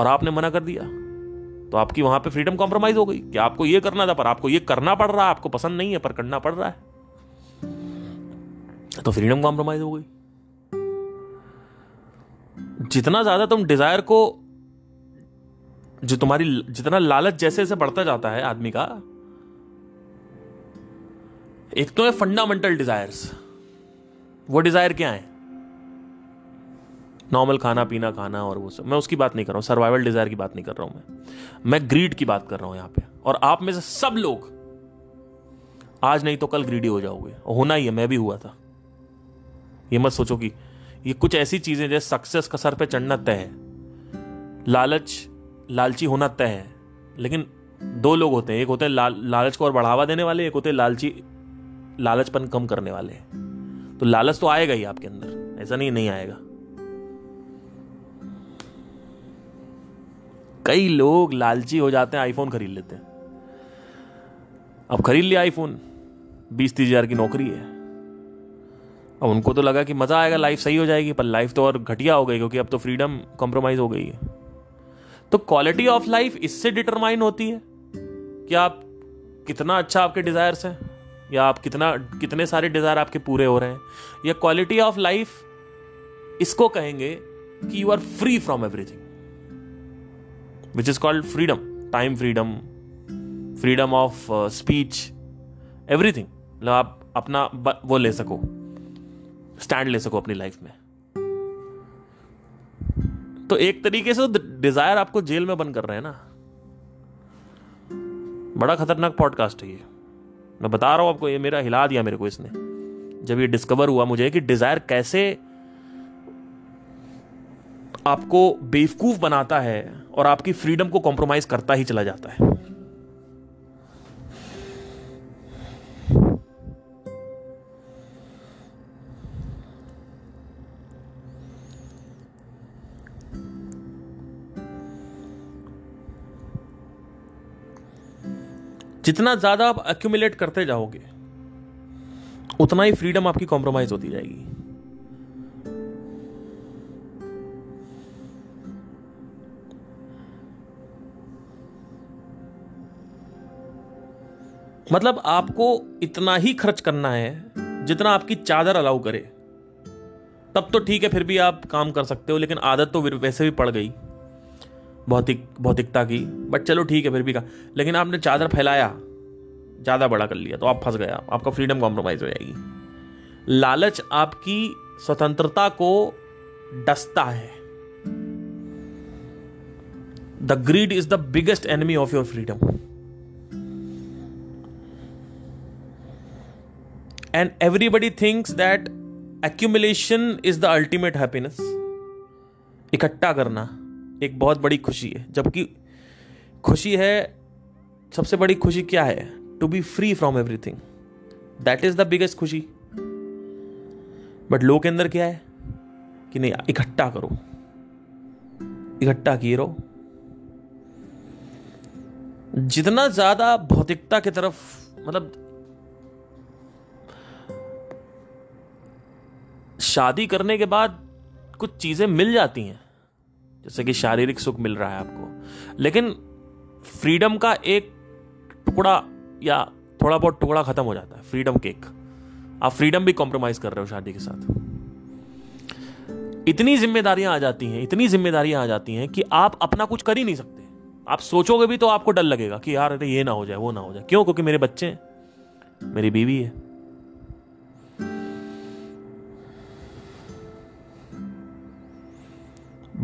और आपने मना कर दिया, तो आपकी वहां पे फ्रीडम कॉम्प्रोमाइज हो गई कि आपको ये करना था पर आपको ये करना पड़ रहा है, आपको पसंद नहीं है पर करना पड़ रहा है, तो फ्रीडम कॉम्प्रोमाइज हो गई। जितना ज्यादा तुम डिजायर को, जो तुम्हारी जितना लालच जैसे जैसे बढ़ता जाता है आदमी का, एक तो है फंडामेंटल डिजायर्स। वो डिजायर क्या है? नॉर्मल खाना पीना खाना और वो सब, मैं उसकी बात नहीं कर रहा हूं, सर्वाइवल डिजायर की बात नहीं कर रहा हूं, मैं ग्रीड की बात कर रहा हूं यहां पे। और आप में से सब लोग आज नहीं तो कल ग्रीडी हो जाओगे, होना ही है, मैं भी हुआ था। ये मत सोचो कि ये कुछ ऐसी चीजें जैसे सक्सेस का सर पे चढ़ना तय है, लालच लालची होना तय है, लेकिन दो लोग होते हैं, एक होते हैं लालच को और बढ़ावा देने वाले, एक होते हैं लालचपन कम करने वाले। तो लालच तो आएगा ही आपके अंदर, ऐसा नहीं आएगा। कई लोग लालची हो जाते हैं, आईफोन खरीद लेते हैं, अब खरीद लिया आईफोन, 20-30 हजार की नौकरी है, अब उनको तो लगा कि मजा आएगा, लाइफ सही हो जाएगी, पर लाइफ तो और घटिया हो गई क्योंकि अब तो फ्रीडम कॉम्प्रोमाइज हो गई है। तो क्वालिटी ऑफ लाइफ इससे डिटरमाइन होती है कि आप कितना अच्छा, आपके डिजायर्स हैं या आप कितने सारे डिजायर आपके पूरे हो रहे हैं, या क्वालिटी ऑफ लाइफ इसको कहेंगे कि you are free from everything which is called freedom, time freedom, freedom of speech, everything. मतलब आप अपना वो ले सको, स्टैंड ले सको अपनी लाइफ में। तो एक तरीके से डिजायर आपको जेल में बंद कर रहे हैं ना। बड़ा खतरनाक पॉडकास्ट है ये, मैं बता रहा हूं आपको, ये मेरा हिला दिया मेरे को इसने, जब ये डिस्कवर हुआ मुझे कि डिजायर कैसे आपको बेवकूफ बनाता है और आपकी फ्रीडम को कॉम्प्रोमाइज करता ही चला जाता है। जितना ज्यादा आप एक्यूमुलेट करते जाओगे उतना ही फ्रीडम आपकी कॉम्प्रोमाइज होती जाएगी। मतलब आपको इतना ही खर्च करना है जितना आपकी चादर अलाउ करे, तब तो ठीक है, फिर भी आप काम कर सकते हो, लेकिन आदत तो वैसे भी पड़ गई भौतिकता की, बट चलो ठीक है फिर भी का, लेकिन आपने चादर फैलाया, ज्यादा बड़ा कर लिया, तो आप फंस गया, आपका फ्रीडम कॉम्प्रोमाइज हो जाएगी। लालच आपकी स्वतंत्रता को डसता है। The greed is the biggest enemy of your freedom and everybody thinks that accumulation is the ultimate happiness. इकट्ठा करना एक बहुत बड़ी खुशी है, जबकि खुशी है, सबसे बड़ी खुशी क्या है? To be free from everything, that is the biggest खुशी। बट लोग के अंदर क्या है कि नहीं, इकट्ठा करो, इकट्ठा किए रहो। जितना ज्यादा भौतिकता की तरफ, मतलब शादी करने के बाद कुछ चीजें मिल जाती हैं, जैसे कि शारीरिक सुख मिल रहा है आपको, लेकिन फ्रीडम का एक टुकड़ा या थोड़ा बहुत टुकड़ा खत्म हो जाता है, फ्रीडम केक। आप फ्रीडम भी कॉम्प्रोमाइज कर रहे हो शादी के साथ। इतनी जिम्मेदारियां आ जाती हैं कि आप अपना कुछ कर ही नहीं सकते। आप सोचोगे भी तो आपको डर लगेगा कि यार अरे ये ना हो जाए, वो ना हो जाए, क्यों? क्योंकि मेरे बच्चे हैं, मेरी बीवी है।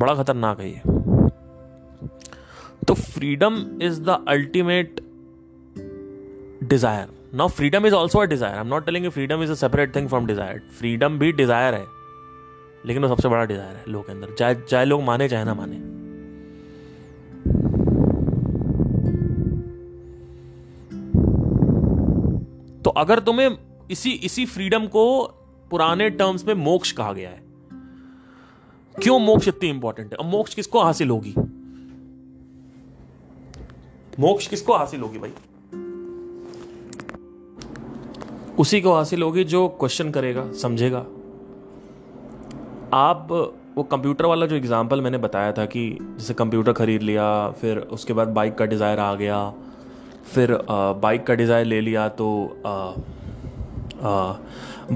बड़ा खतरनाक है ये। तो freedom is the ultimate desire. Now freedom is also a desire. I am not telling you freedom is a separate thing from desire. Freedom भी डिजायर है, लेकिन वो सबसे बड़ा डिजायर है लोगों के अंदर, चाहे लोग माने चाहे ना माने। अगर तुम्हें इसी फ्रीडम को पुराने टर्म्स में मोक्ष कहा गया है। क्यों मोक्ष इतनी इंपॉर्टेंट है? मोक्ष किसको हासिल होगी? मोक्ष किसको हासिल होगी भाई? उसी को हासिल होगी जो क्वेश्चन करेगा, समझेगा। आप वो कंप्यूटर वाला जो एग्जांपल मैंने बताया था कि जैसे कंप्यूटर खरीद लिया, फिर उसके बाद बाइक का डिज़ायर आ गया, फिर बाइक का डिज़ायर ले लिया तो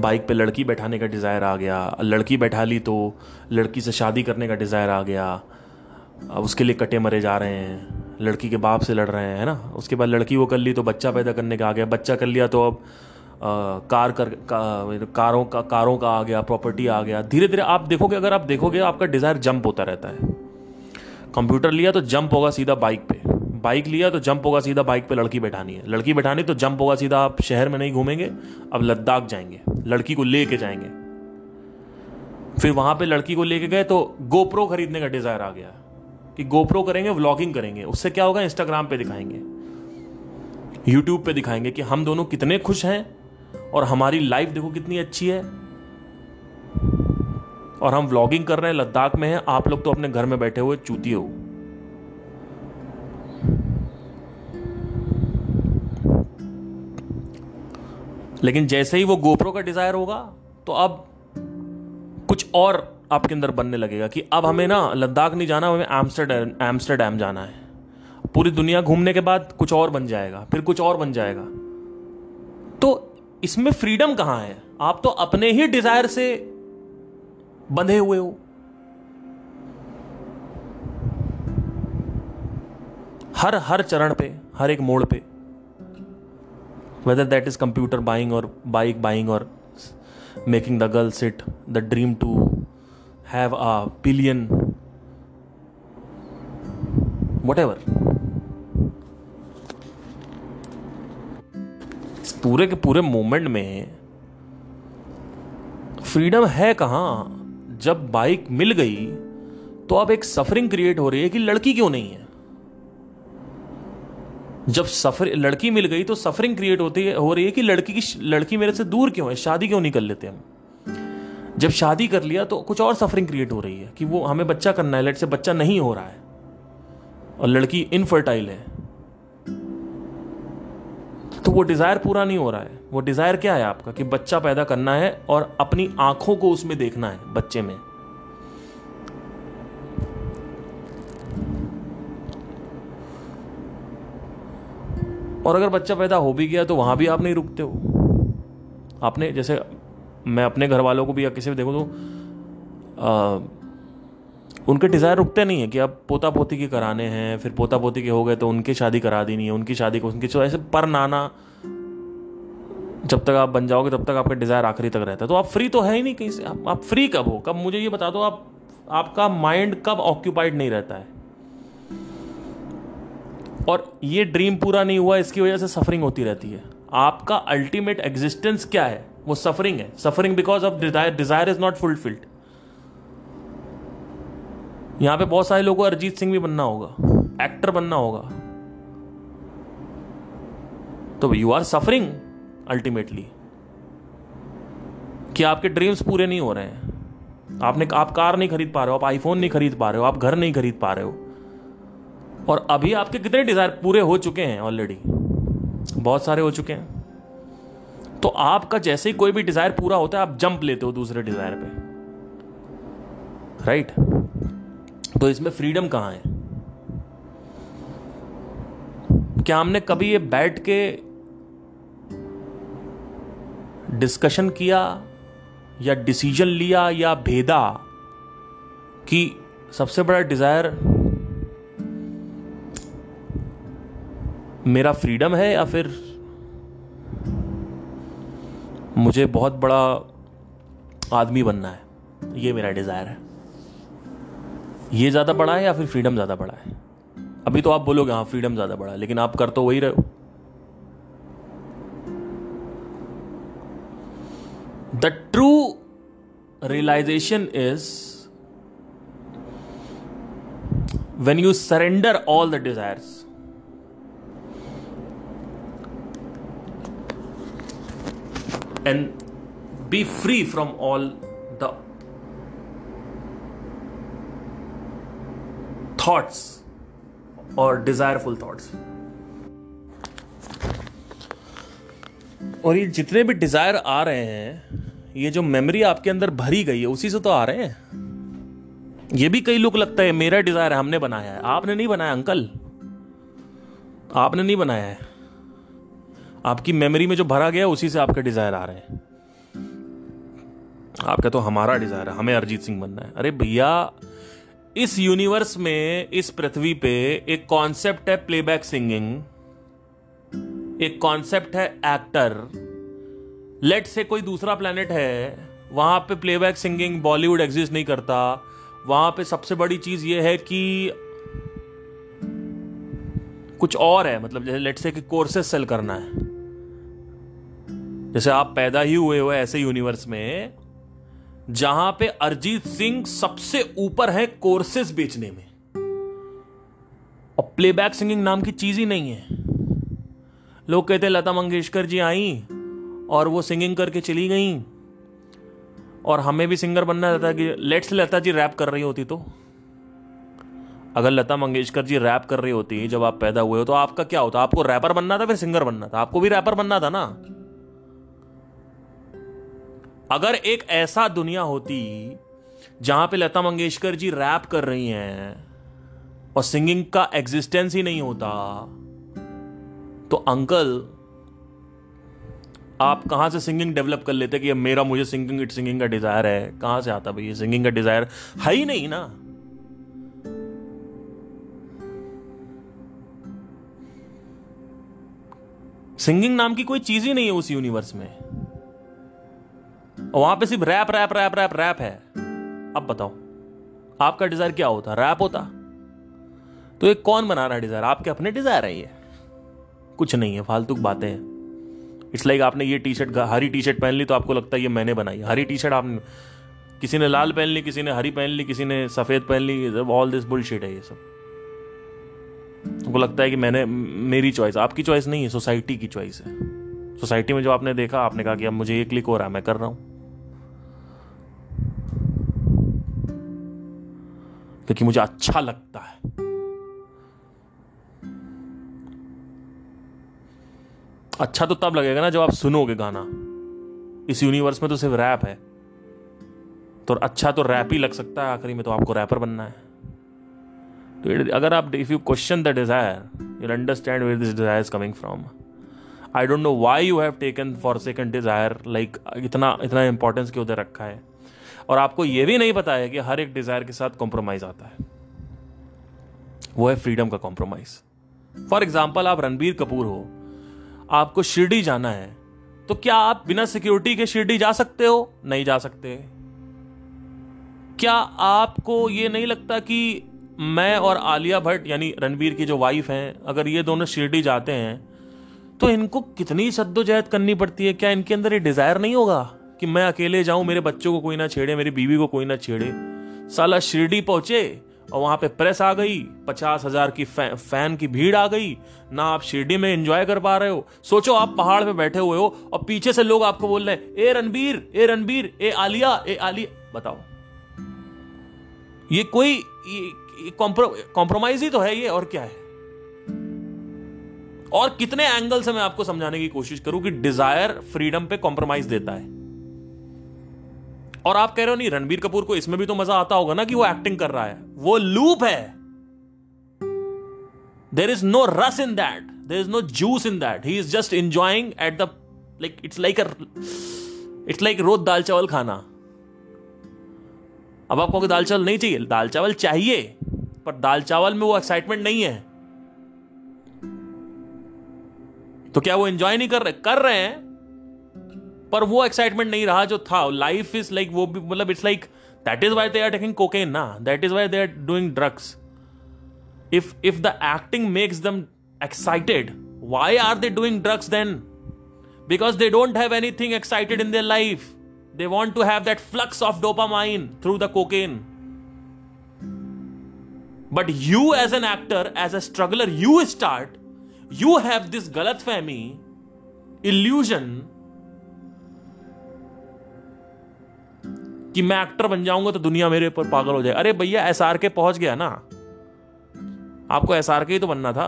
बाइक पे लड़की बैठाने का डिज़ायर आ गया, लड़की बैठा ली तो लड़की से शादी करने का डिज़ायर आ गया, उसके लिए कटे मरे जा रहे हैं, लड़की के बाप से लड़ रहे हैं, है ना। उसके बाद लड़की वो कर ली तो बच्चा पैदा करने का आ गया, बच्चा कर लिया तो अब कारों का आ गया, प्रॉपर्टी आ गया। धीरे धीरे आप देखोगे, अगर आप देखोगे आपका डिज़ायर जंप होता रहता है। कंप्यूटर लिया तो जंप होगा सीधा बाइक पे, बाइक लिया तो जंप होगा सीधा बाइक पे लड़की बैठानी है, लड़की बैठानी तो जंप होगा सीधा आप शहर में नहीं घूमेंगे, अब लद्दाख जाएंगे, लड़की को ले के जाएंगे। फिर वहाँ पर लड़की को ले के गए तो गोप्रो खरीदने का डिज़ायर आ गया कि गोप्रो करेंगे, व्लॉगिंग करेंगे, उससे क्या होगा, इंस्टाग्राम पे दिखाएंगे, यूट्यूब पे दिखाएंगे कि हम दोनों कितने खुश हैं और हमारी लाइफ देखो कितनी अच्छी है और हम व्लॉगिंग कर रहे हैं, लद्दाख में हैं, आप लोग तो अपने घर में बैठे हुए चूतिए हो। लेकिन जैसे ही वो गोप्रो का डिजायर होगा तो अब कुछ और आपके अंदर बनने लगेगा कि अब हमें ना लद्दाख नहीं जाना, हमें एम्स्टर्डम जाना है। पूरी दुनिया घूमने के बाद कुछ और बन जाएगा, फिर कुछ और बन जाएगा। तो इसमें फ्रीडम कहाँ है? आप तो अपने ही डिजायर से बंधे हुए हो। हर चरण पे, हर एक मोड़ पे, whether that is computer buying और बाइक बाइंग और making the girl sit, the dream to have a billion whatever, इस पूरे के पूरे मोमेंट में फ्रीडम है कहाँ? जब बाइक मिल गई तो अब एक सफरिंग क्रिएट हो रही है कि लड़की क्यों नहीं है। जब लड़की मिल गई तो सफरिंग क्रिएट हो रही है कि लड़की मेरे से दूर क्यों है, शादी क्यों नहीं कर लेते हम। जब शादी कर लिया तो कुछ और सफरिंग क्रिएट हो रही है कि वो हमें बच्चा करना है, लेट से बच्चा नहीं हो रहा है और लड़की इनफर्टाइल है, तो वो डिजायर पूरा नहीं हो रहा है। वो डिजायर क्या है आपका कि बच्चा पैदा करना है और अपनी आंखों को उसमें देखना है, बच्चे में। और अगर बच्चा पैदा हो भी गया तो वहां भी आप नहीं रुकते हो। आपने जैसे मैं अपने घर वालों को भी या किसी भी देखूँ तो उनके डिज़ायर रुकते नहीं है कि अब पोता पोती के कराने हैं, फिर पोता पोती के हो गए तो उनकी शादी करा देनी है, उनकी शादी को उनकी ऐसे पर नाना। जब तक आप बन जाओगे तब तक आपका डिज़ायर आखिरी तक रहता है। तो आप फ्री तो है ही नहीं कहीं से। आप फ्री कब हो? कब मुझे ये बता दो, आपका माइंड कब ऑक्यूपाइड नहीं रहता है। और ये ड्रीम पूरा नहीं हुआ, इसकी वजह से सफरिंग होती रहती है। आपका अल्टीमेट एग्जिस्टेंस क्या है? वो सफरिंग है, suffering because of desire is not fulfilled. यहां पे बहुत सारे लोगों को अरिजीत सिंह भी बनना होगा, एक्टर बनना होगा, तो यू आर सफरिंग अल्टीमेटली कि आपके ड्रीम्स पूरे नहीं हो रहे हैं। आप कार नहीं खरीद पा रहे हो, आप आईफोन नहीं खरीद पा रहे हो, आप घर नहीं खरीद पा रहे हो। और अभी आपके कितने डिजायर पूरे हो चुके हैं? ऑलरेडी बहुत सारे हो चुके हैं। तो आपका जैसे ही कोई भी डिजायर पूरा होता है आप जंप लेते हो दूसरे डिजायर पे, राइट? तो इसमें फ्रीडम कहां है? क्या हमने कभी ये बैठ के डिस्कशन किया या डिसीजन लिया या भेदा कि सबसे बड़ा डिजायर मेरा फ्रीडम है या फिर मुझे बहुत बड़ा आदमी बनना है, ये मेरा डिज़ायर है? ये ज़्यादा बड़ा है या फिर फ्रीडम ज़्यादा बड़ा है? अभी तो आप बोलोगे हाँ फ्रीडम ज़्यादा बड़ा है, लेकिन आप कर तो वही रहे हो। The true realisation is when you surrender all the desires. and be free from all the thoughts or desireful thoughts. और ये जितने भी डिजायर आ रहे हैं, ये जो मेमोरी आपके अंदर भरी गई है उसी से तो आ रहे हैं. ये भी कई लोग लगता है मेरा डिजायर हमने बनाया है. आपने नहीं बनाया अंकल, आपने नहीं बनाया है. आपकी मेमोरी में जो भरा गया उसी से आपके डिजायर आ रहे हैं. आपका तो हमारा डिजायर है, हमें अरिजीत सिंह बनना है. अरे भैया, इस यूनिवर्स में, इस पृथ्वी पे एक कॉन्सेप्ट है प्लेबैक सिंगिंग, एक कॉन्सेप्ट है एक्टर. लेट से कोई दूसरा प्लेनेट है, वहां पे प्लेबैक सिंगिंग बॉलीवुड एग्जिस्ट नहीं करता. वहां पे सबसे बड़ी चीज ये है कि कुछ और है, मतलब जैसे लेट से कि कोर्सेस सेल करना है. जैसे आप पैदा ही हुए हो ऐसे यूनिवर्स में जहां पे अरिजीत सिंह सबसे ऊपर है कोर्सेस बेचने में, और प्लेबैक सिंगिंग नाम की चीज ही नहीं है. लोग कहते हैं लता मंगेशकर जी आई और वो सिंगिंग करके चली गई और हमें भी सिंगर बनना रहता कि लेट्स लता जी रैप कर रही होती. तो अगर लता मंगेशकर जी रैप कर रही होती जब आप पैदा हुए हो तो आपका क्या होता? आपको रैपर बनना था, फिर सिंगर बनना था. आपको भी रैपर बनना था ना. अगर एक ऐसा दुनिया होती जहां पे लता मंगेशकर जी रैप कर रही हैं और सिंगिंग का एग्जिस्टेंस ही नहीं होता, तो अंकल आप कहां से सिंगिंग डेवलप कर लेते कि ये मेरा, मुझे सिंगिंग सिंगिंग का डिजायर है? कहां से आता भाई? ये सिंगिंग का डिजायर है ही नहीं ना. सिंगिंग नाम की कोई चीज ही नहीं है उस यूनिवर्स में. वहां पे सिर्फ rap rap rap rap rap है. अब बताओ आपका डिजायर क्या होता? रैप होता. तो ये कौन बना रहा है डिजायर? आपके अपने डिजायर है. ये कुछ नहीं है, फालतू बातें हैं. इट्स लाइक आपने ये टी शर्ट, हरी टी शर्ट पहन ली तो आपको लगता है ये मैंने बनाई. हरी टी शर्ट आपने, किसी ने लाल पहन ली, किसी ने हरी पहन ली, किसी ने सफेद पहन ली. ऑल दिस बुलशिट है. ये सब आपको लगता है कि मैंने, मेरी चॉइस. आपकी चॉइस नहीं है, सोसाइटी की चॉइस है. सोसाइटी में जो आपने देखा, आपने कहा कि अब मुझे ये क्लिक हो रहा है, मैं कर रहा हूं क्योंकि मुझे अच्छा लगता है. अच्छा तो तब लगेगा ना जब आप सुनोगे गाना. इस यूनिवर्स में तो सिर्फ रैप है, तो अच्छा तो रैप ही लग सकता है आखिरी में. तो आपको रैपर बनना है. तो अगर आप, if you question the desire, you understand where this desire is coming from. I don't know why you have taken for second desire, like इतना इतना इंपॉर्टेंस क्यों दे रखा है. और आपको ये भी नहीं पता है कि हर एक डिजायर के साथ कॉम्प्रोमाइज आता है. वो है फ्रीडम का कॉम्प्रोमाइज. फॉर एग्जाम्पल, आप रणबीर कपूर हो, आपको शिरडी जाना है, तो क्या आप बिना सिक्योरिटी के शिरडी जा सकते हो? नहीं जा सकते. क्या आपको ये नहीं लगता कि मैं और आलिया भट्ट, यानी रणबीर की जो वाइफ हैं, अगर ये दोनों शिरडी जाते हैं तो इनको कितनी सद्दोजहद करनी पड़ती है? क्या इनके अंदर ये डिजायर नहीं होगा कि मैं अकेले जाऊं, मेरे बच्चों को कोई ना छेड़े, मेरी बीवी को कोई ना छेड़े? साला शिरडी पहुंचे और वहां पे प्रेस आ गई, 50,000 की फैन की भीड़ आ गई ना. आप शिरडी में एंजॉय कर पा रहे हो. सोचो आप पहाड़ पे बैठे हुए हो और पीछे से लोग आपको बोल रहे हैं, ए रणबीर, ए रणबीर, ए आलिया, ए आलिया. बताओ, ये कोई कॉम्प्रोमाइज ही तो है ये, और क्या है? और कितने एंगल से मैं आपको समझाने की कोशिश करूं कि डिजायर फ्रीडम पे कॉम्प्रोमाइज देता है. और आप कह रहे हो नहीं, रणबीर कपूर को इसमें भी तो मजा आता होगा ना कि वो एक्टिंग कर रहा है. वो लूप है. देयर इज नो रस in that, there is no juice in that. He is just enjoying at the, like it's like रोज दाल चावल खाना. अब आपको कोई दाल चावल नहीं चाहिए, दाल चावल चाहिए, पर दाल चावल में वो एक्साइटमेंट नहीं है. तो क्या वो एंजॉय नहीं कर रहे? कर रहे हैं, पर वो एक्साइटमेंट नहीं रहा जो था. लाइफ इज लाइक, वो भी मतलब it's like that is why they are taking cocaine ना, that is why they are doing drugs. If the acting makes them excited, why are they doing drugs then? Because they don't have anything excited in their life. They want to have that flux of dopamine through the cocaine. But you as an actor, as a struggler, you start, you have this गलतफहमी, illusion कि मैं actor बन जाऊंगा तो दुनिया मेरे ऊपर पागल हो जाए। अरे भैया SRK पहुंच गया ना, आपको SRK ही तो बनना था,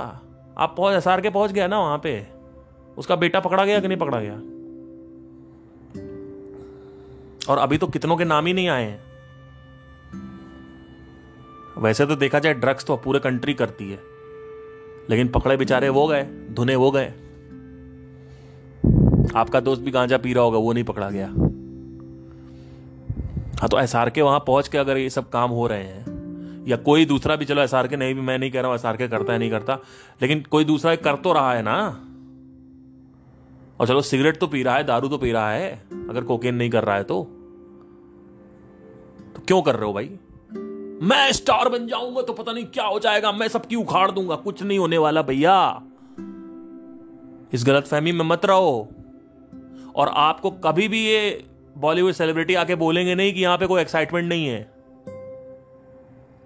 आप SRK पहुंच गया ना वहां पे। उसका बेटा पकड़ा गया कि नहीं पकड़ा गया? और अभी तो कितनों के नाम ही नहीं आए हैं। वैसे तो देखा जाए ड्रग्स तो पूरे कंट्री करती है, लेकिन पकड़े बेचारे वो गए, धुने वो गए। आपका दोस्त भी गांजा पी रहा होगा, वो नहीं पकड़ा गया। हाँ, तो SRK वहां पहुंच के अगर ये सब काम हो रहे हैं, या कोई दूसरा भी, चलो SRK नहीं, भी मैं नहीं कह रहा हूं SRK करता है नहीं करता, लेकिन कोई दूसरा कर तो रहा है ना। और चलो सिगरेट तो पी रहा है, दारू तो पी रहा है, अगर कोकेन नहीं कर रहा है तो क्यों कर रहे हो भाई? मैं स्टार बन जाऊंगा तो पता नहीं क्या हो जाएगा, मैं सबकी उखाड़ दूंगा। कुछ नहीं होने वाला भैया, इस गलतफहमी में मत रहो। और आपको कभी भी ये बॉलीवुड सेलिब्रिटी आके बोलेंगे नहीं कि यहां पे कोई एक्साइटमेंट नहीं है।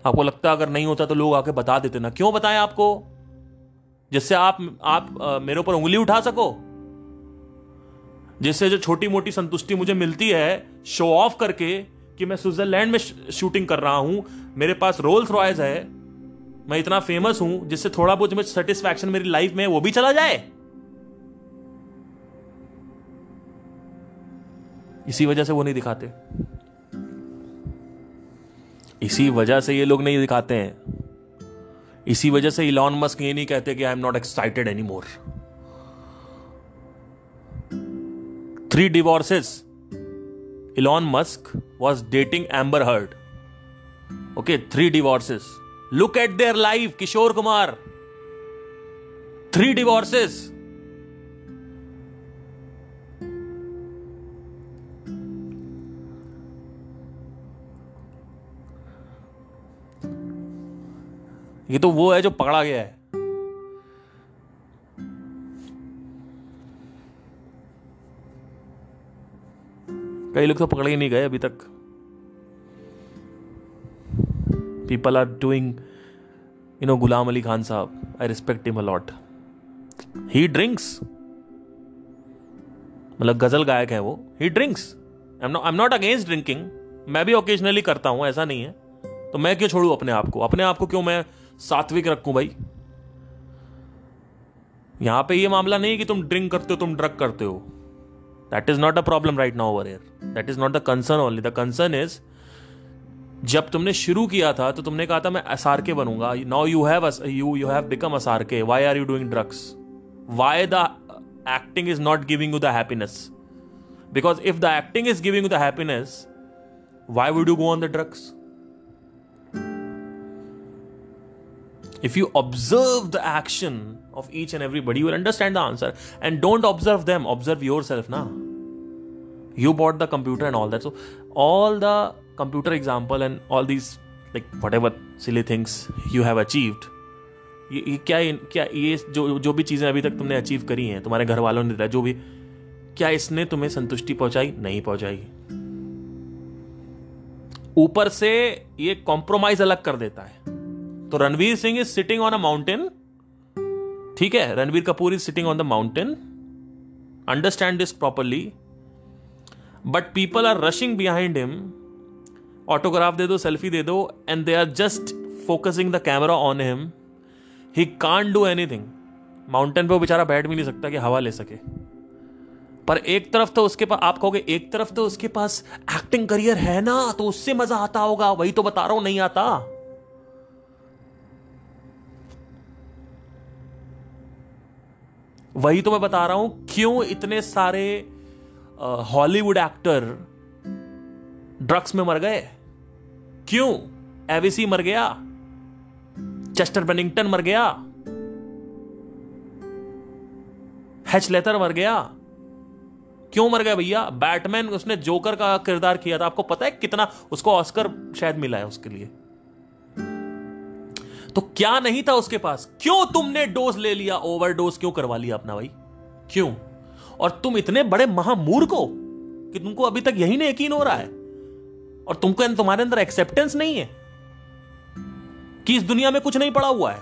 आपको लगता अगर नहीं होता तो लोग आके बता देते ना, क्यों बताएं आपको, जिससे आप मेरे ऊपर उंगली उठा सको, जिससे जो छोटी मोटी संतुष्टि मुझे मिलती है शो ऑफ करके कि मैं स्विट्जरलैंड में शूटिंग कर रहा हूं, मेरे पास रोल्स रॉयस है, मैं इतना फेमस हूं, जिससे थोड़ा बहुत मुझे सेटिस्फैक्शन मेरी लाइफ में वो भी चला जाए। इसी वजह से वो नहीं दिखाते, इसी वजह से ये लोग नहीं दिखाते हैं, इसी वजह से इलॉन मस्क ये नहीं कहते कि I am not excited any more. 3 divorces, Elon Musk was dating Amber Heard. Okay, 3 divorces. Look at their life, Kishore Kumar. 3 divorces. ये तो वो है जो पकड़ा गया है। कई लोग तो पकड़े ही नहीं गए अभी तक। People are doing, you know, Ghulam Ali Khan साहब, I respect him a lot, he drinks, मतलब गजल गायक है वो, he drinks. I am not against drinking, मैं भी ओकेजनली करता हूं, ऐसा नहीं है। तो मैं क्यों छोड़ू अपने आप को क्यों मैं सात्विक रखूं भाई? यहां पे ये मामला नहीं है कि तुम ड्रिंक करते हो, तुम ड्रग करते हो। That is not a problem right now over here. That is not the concern only. The concern is, जब तुमने शुरू किया था तो तुमने कहा था मैं SRK बनूंगा। Now you have become SRK. Why are you doing drugs? Why the acting is not giving you the happiness? Because if the acting is giving you the happiness, why would you go on the drugs? If you observe the action of each and everybody, you will understand the answer. And don't observe them, observe yourself na. You bought the computer and all that. So all the computer example and all these, like, whatever silly things you have achieved, ये जो भी चीजें अभी तक तुमने achieve करी हैं, तुम्हारे घर वालों ने दिया जो भी, क्या इसने तुम्हें संतुष्टि पहुंचाई? नहीं पहुंचाई। ऊपर से ये कॉम्प्रोमाइज अलग कर देता है। तो Ranveer Singh is sitting on a mountain, ठीक है, Ranveer Kapoor is sitting on the mountain, understand this properly, but people are rushing behind him, autograph दे दो, सेल्फी दे दो, and they are just focusing the camera on him. He can't do anything. Mountain पे वो बेचारा बैठ भी नहीं सकता कि हवा ले सके। पर एक तरफ तो उसके पास, आप कहोगे एक तरफ तो उसके पास एक्टिंग करियर है ना, तो उससे मजा आता होगा। वही तो बता रहा हूं, नहीं आता। वही तो मैं बता रहा हूं, क्यों इतने सारे हॉलीवुड एक्टर ड्रग्स में मर गए, क्यों एवीसी मर गया, चेस्टर बेनिंगटन मर गया, हेथ लेजर मर गया। क्यों मर गया भैया? बैटमैन, उसने जोकर का किरदार किया था, आपको पता है कितना उसको ऑस्कर शायद मिला है उसके लिए। तो क्या नहीं था उसके पास? क्यों तुमने डोज ले लिया, ओवरडोज क्यों करवा लिया अपना भाई, क्यों? और तुम इतने बड़े महामूर्ख हो कि तुमको अभी तक यही नहीं यकीन हो रहा है, और तुमको, तुम्हारे अंदर एक्सेप्टेंस नहीं है कि इस दुनिया में कुछ नहीं पड़ा हुआ है।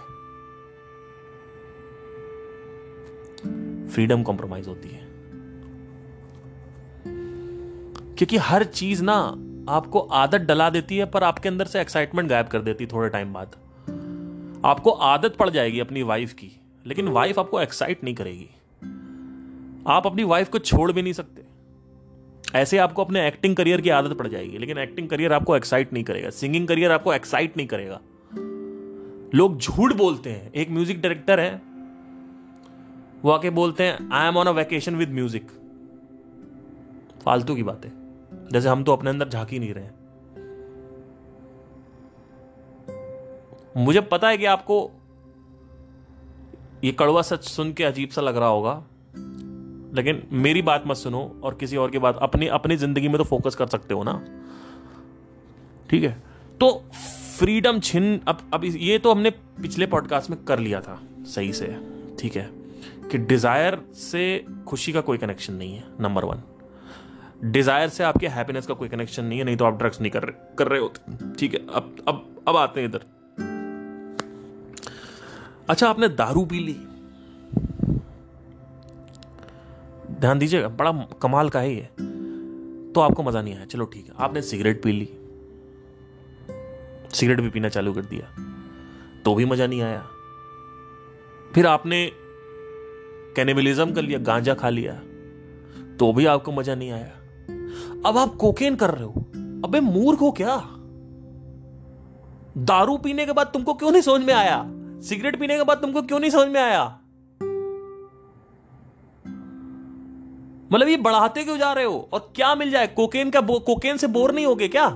फ्रीडम कॉम्प्रोमाइज होती है, क्योंकि हर चीज ना आपको आदत डला देती है पर आपके अंदर से एक्साइटमेंट गायब कर देती है थोड़े टाइम बाद। आपको आदत पड़ जाएगी अपनी वाइफ की, लेकिन वाइफ आपको एक्साइट नहीं करेगी। आप अपनी वाइफ को छोड़ भी नहीं सकते। ऐसे आपको अपने एक्टिंग करियर की आदत पड़ जाएगी, लेकिन एक्टिंग करियर आपको एक्साइट नहीं करेगा, सिंगिंग करियर आपको एक्साइट नहीं करेगा। लोग झूठ बोलते हैं। एक म्यूजिक डायरेक्टर है, वो आके बोलते हैं I am on a vacation with music. फालतू की बातें, जैसे हम तो अपने अंदर झांक ही नहीं रहे हैं। मुझे पता है कि आपको ये कड़वा सच सुन के अजीब सा लग रहा होगा, लेकिन मेरी बात मत सुनो और किसी और की बात, अपनी अपनी जिंदगी में तो फोकस कर सकते हो ना। ठीक है, तो फ्रीडम छिन अब ये तो हमने पिछले पॉडकास्ट में कर लिया था सही से, ठीक है, कि डिजायर से खुशी का कोई कनेक्शन नहीं है। नंबर वन, डिजायर से आपके हैप्पीनेस का कोई कनेक्शन नहीं है, नहीं तो आप ड्रग्स नहीं कर रहे होते। ठीक है, अब आते हैं इधर। अच्छा, आपने दारू पी ली, ध्यान दीजिएगा, बड़ा कमाल का है ये, तो आपको मजा नहीं आया, चलो ठीक है। आपने सिगरेट पी ली, सिगरेट भी पीना चालू कर दिया, तो भी मजा नहीं आया। फिर आपने कैनिबलिज्म कर लिया, गांजा खा लिया, तो भी आपको मजा नहीं आया। अब आप कोकेन कर रहे हो, अबे मूर्ख हो क्या? दारू पीने के बाद तुमको क्यों नहीं समझ में आया? सिगरेट पीने के बाद तुमको क्यों नहीं समझ में आया? मतलब ये बढ़ाते क्यों जा रहे हो? और क्या मिल जाए? कोकेन से बोर नहीं होगे क्या?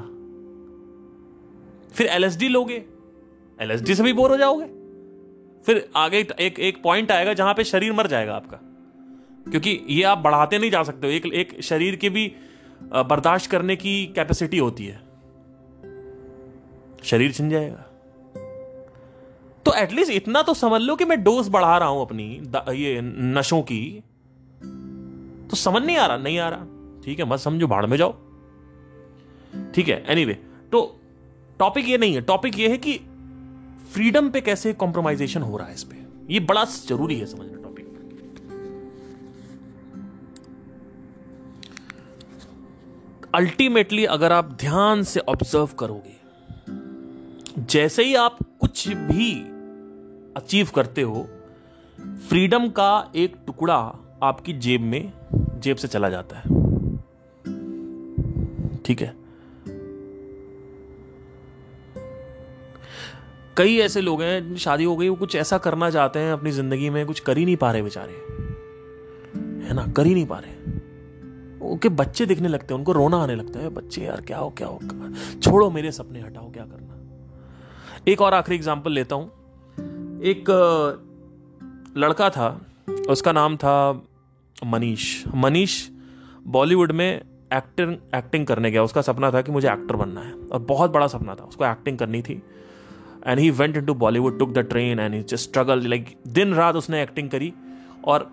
फिर एलएसडी लोगे, एलएसडी से भी बोर हो जाओगे। फिर आगे एक पॉइंट आएगा जहां पे शरीर मर जाएगा आपका, क्योंकि ये आप बढ़ाते नहीं जा सकते हो। एक शरीर के भी बर्दाश्त करने की कैपेसिटी होती है, शरीर छिन जाएगा। तो एटलीस्ट इतना तो समझ लो कि मैं डोज बढ़ा रहा हूं अपनी ये नशों की। तो समझ नहीं आ रहा, ठीक है, मत समझो, भाड़ में जाओ, ठीक है। एनीवे, तो टॉपिक ये नहीं है, टॉपिक ये है कि फ्रीडम पे कैसे कॉम्प्रोमाइजेशन हो रहा है। इस पे ये बड़ा जरूरी है समझना। अल्टीमेटली अगर आप ध्यान से ऑब्जर्व करोगे, जैसे ही आप कुछ भी अचीव करते हो, फ्रीडम का एक टुकड़ा आपकी जेब से चला जाता है। ठीक है, कई ऐसे लोग हैं, शादी हो गई, वो कुछ ऐसा करना चाहते हैं अपनी जिंदगी में, कुछ कर ही नहीं पा रहे बेचारे, है ना, कर ही नहीं पा रहे। उनके बच्चे दिखने लगते हैं, उनको रोना आने लगता है, बच्चे यार क्या हो, छोड़ो मेरे सपने, हटाओ, क्या करना। एक और आखिरी एग्जांपल लेता हूं। एक लड़का था, उसका नाम था मनीष। बॉलीवुड में एक्टिंग करने गया। उसका सपना था कि मुझे एक्टर बनना है, और बहुत बड़ा सपना था, उसको एक्टिंग करनी थी। And he went into Bollywood, took the train and he just struggle, like दिन रात उसने एक्टिंग करी और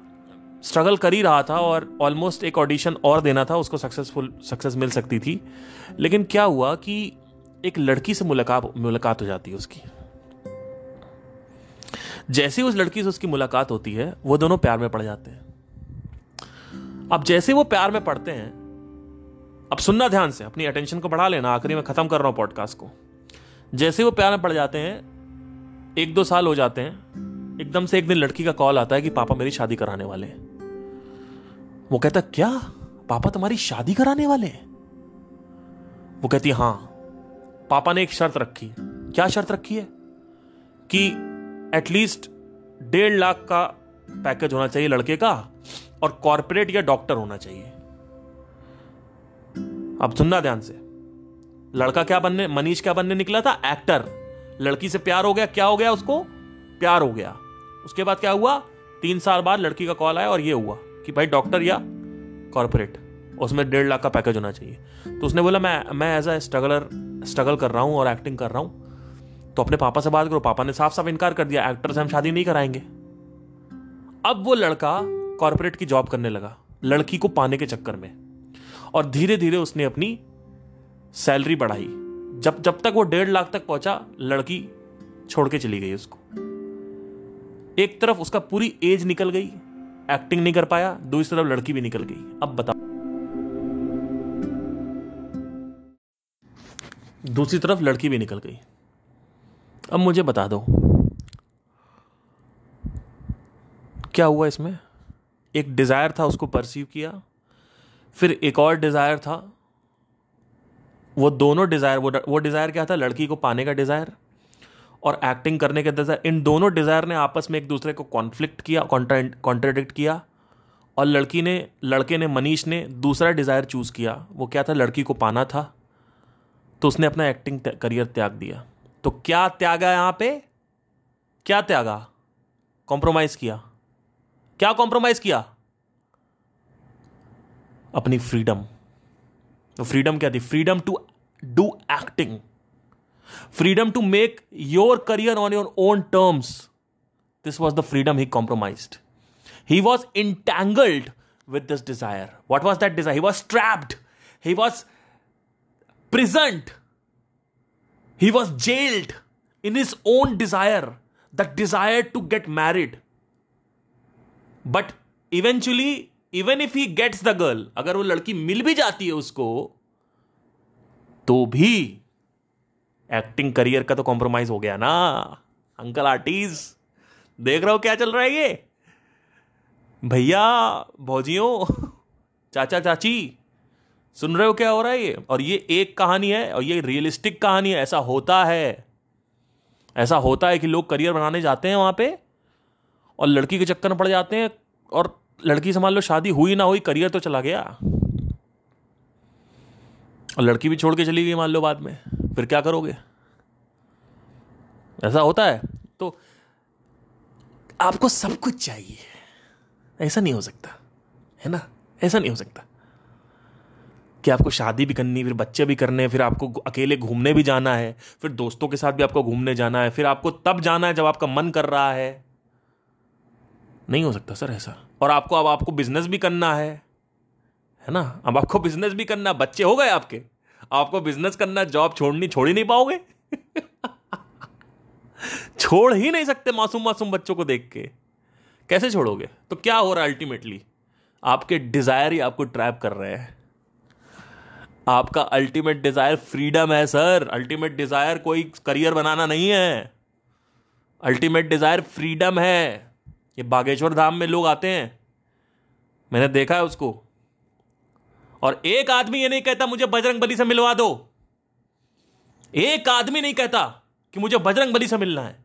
स्ट्रगल कर ही रहा था। और ऑलमोस्ट एक ऑडिशन और देना था, उसको सक्सेस मिल सकती थी। लेकिन क्या हुआ कि एक लड़की से मुलाकात हो जाती है उसकी। जैसे उस लड़की से उसकी मुलाकात होती है, वो दोनों प्यार में पड़ जाते हैं। अब जैसे वो प्यार में पड़ते हैं, अब सुनना ध्यान से, अपनी अटेंशन को बढ़ा लेना, आखिरी में खत्म कर रहा हूं पॉडकास्ट को। जैसे वो प्यार में पड़ जाते हैं, 1-2 साल हो जाते हैं, एकदम से एक दिन लड़की का कॉल आता है कि पापा मेरी शादी कराने वाले हैं। वो कहता, क्या पापा तुम्हारी शादी कराने वाले हैं? वो कहती, हां। पापा ने एक शर्त रखी। क्या शर्त रखी है? कि एटलीस्ट 1.5 लाख का पैकेज होना चाहिए लड़के का, और कॉर्पोरेट या डॉक्टर होना चाहिए। अब सुनना ध्यान से, लड़का मनीष क्या बनने निकला था? एक्टर। लड़की से प्यार हो गया, क्या हो गया? उसको प्यार हो गया। उसके बाद क्या हुआ? 3 साल बाद लड़की का कॉल आया और ये हुआ कि भाई डॉक्टर या कॉर्पोरेट, उसमें 1.5 लाख का पैकेज होना चाहिए। तो उसने बोला, मैं एज अ स्ट्रगल कर रहा हूं और एक्टिंग कर रहा हूं, तो अपने पापा से बात करो। पापा ने साफ साफ इनकार कर दिया, एक्टर से हम शादी नहीं कराएंगे। अब वो लड़का कॉर्पोरेट की जॉब करने लगा, लड़की को पाने के चक्कर में, और धीरे धीरे उसने अपनी सैलरी बढ़ाई। जब तक वो 1.5 लाख तक पहुंचा, लड़की छोड़ के चली गई उसको। एक तरफ उसका पूरी एज निकल गई, एक्टिंग नहीं कर पाया, दूसरी तरफ लड़की भी निकल गई। अब बताओ। दूसरी तरफ लड़की भी निकल गई। अब मुझे बता दो क्या हुआ इसमें। एक डिज़ायर था, उसको परसीव किया, फिर एक और डिज़ायर था, वो दोनों डिज़ायर, वो डिज़ायर क्या था, लड़की को पाने का डिज़ायर और एक्टिंग करने का डिज़ायर। इन दोनों डिज़ायर ने आपस में एक दूसरे को कॉन्फ्लिक्ट किया, कॉन्ट्राडिक्ट किया, और लड़के ने मनीष ने दूसरा डिज़ायर चूज़ किया। वो क्या था, लड़की को पाना था, तो उसने अपना एक्टिंग करियर त्याग दिया। तो क्या त्यागा यहाँ पे, क्या त्यागा, कॉम्प्रोमाइज़ किया। क्या कॉम्प्रोमाइज़ किया, अपनी फ्रीडम। तो फ्रीडम क्या थी, freedom to do acting, freedom to make your career on your own terms. This was the freedom he compromised. He was entangled with this desire. What was that desire? He was trapped. He was prisoned. He was jailed in his own desire, the desire to get married. But eventually, even if he gets the girl, अगर वो लड़की मिल भी जाती है उसको, तो भी acting career का तो कॉम्प्रोमाइज हो गया ना। अंकल आर्टिस्ट, देख रहे हो क्या चल रहा है ये, भैया भौजियों, चाचा चाची, सुन रहे हो क्या हो रहा है ये। और ये एक कहानी है और ये रियलिस्टिक कहानी है। ऐसा होता है, ऐसा होता है कि लोग करियर बनाने जाते हैं वहाँ पे और लड़की के चक्कर में पड़ जाते हैं, और लड़की से मान लो शादी हुई ना हुई, करियर तो चला गया, और लड़की भी छोड़ के चली गई मान लो बाद में, फिर क्या करोगे। ऐसा होता है। तो आपको सब कुछ चाहिए, ऐसा नहीं हो सकता है ना, ऐसा नहीं हो सकता कि आपको शादी भी करनी, फिर बच्चे भी करने, फिर आपको अकेले घूमने भी जाना है, फिर दोस्तों के साथ भी आपको घूमने जाना है, फिर आपको तब जाना है जब आपका मन कर रहा है। नहीं हो सकता सर ऐसा। और आपको अब आपको बिजनेस भी करना है ना, अब आपको बिजनेस भी करना, बच्चे हो गए आपके, आपको बिजनेस करना, जॉब छोड़ ही नहीं पाओगे छोड़ ही नहीं सकते, मासूम मासूम बच्चों को देख के कैसे छोड़ोगे। तो क्या हो रहा है, अल्टीमेटली आपके डिजायर ही आपको ट्रैप कर रहे हैं। आपका अल्टीमेट डिजायर फ्रीडम है सर, अल्टीमेट डिजायर कोई करियर बनाना नहीं है, अल्टीमेट डिजायर फ्रीडम है। ये बागेश्वर धाम में लोग आते हैं, मैंने देखा है उसको, और एक आदमी ये नहीं कहता मुझे बजरंगबली से मिलवा दो, एक आदमी नहीं कहता कि मुझे बजरंगबली से मिलना है।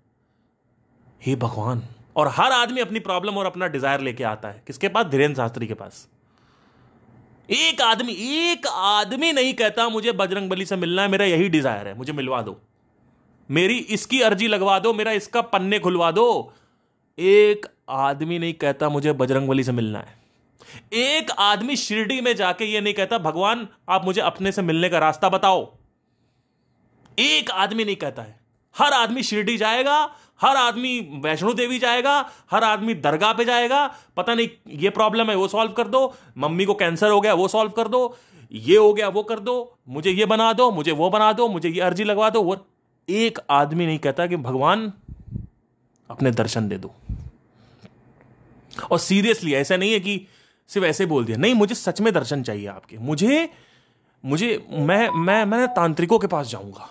हे भगवान। और हर आदमी अपनी प्रॉब्लम और अपना डिजायर लेके आता है, किसके पास, धीरेन्द्र शास्त्री के पास। एक आदमी नहीं कहता मुझे बजरंगबली से मिलना है, मेरा यही डिजायर है, मुझे मिलवा दो, मेरी इसकी अर्जी लगवा दो, मेरा इसका पन्ने खुलवा दो। एक आदमी नहीं कहता मुझे बजरंगबली से मिलना है। एक आदमी शिरडी में जाके ये नहीं कहता भगवान आप मुझे अपने से मिलने का रास्ता बताओ। एक आदमी नहीं कहता है। हर आदमी शिरडी जाएगा, हर आदमी वैष्णो देवी जाएगा, हर आदमी दरगाह पे जाएगा, पता नहीं ये प्रॉब्लम है वो सॉल्व कर दो, मम्मी को कैंसर हो गया वो सॉल्व कर दो, ये हो गया वो कर दो, मुझे ये बना दो, मुझे वो बना दो, मुझे ये अर्जी लगवा दो। वो एक आदमी नहीं कहता कि भगवान अपने दर्शन दे दो। और सीरियसली ऐसा नहीं है कि सिर्फ ऐसे बोल दिया, नहीं मुझे सच में दर्शन चाहिए आपके, मैं तांत्रिकों के पास जाऊंगा,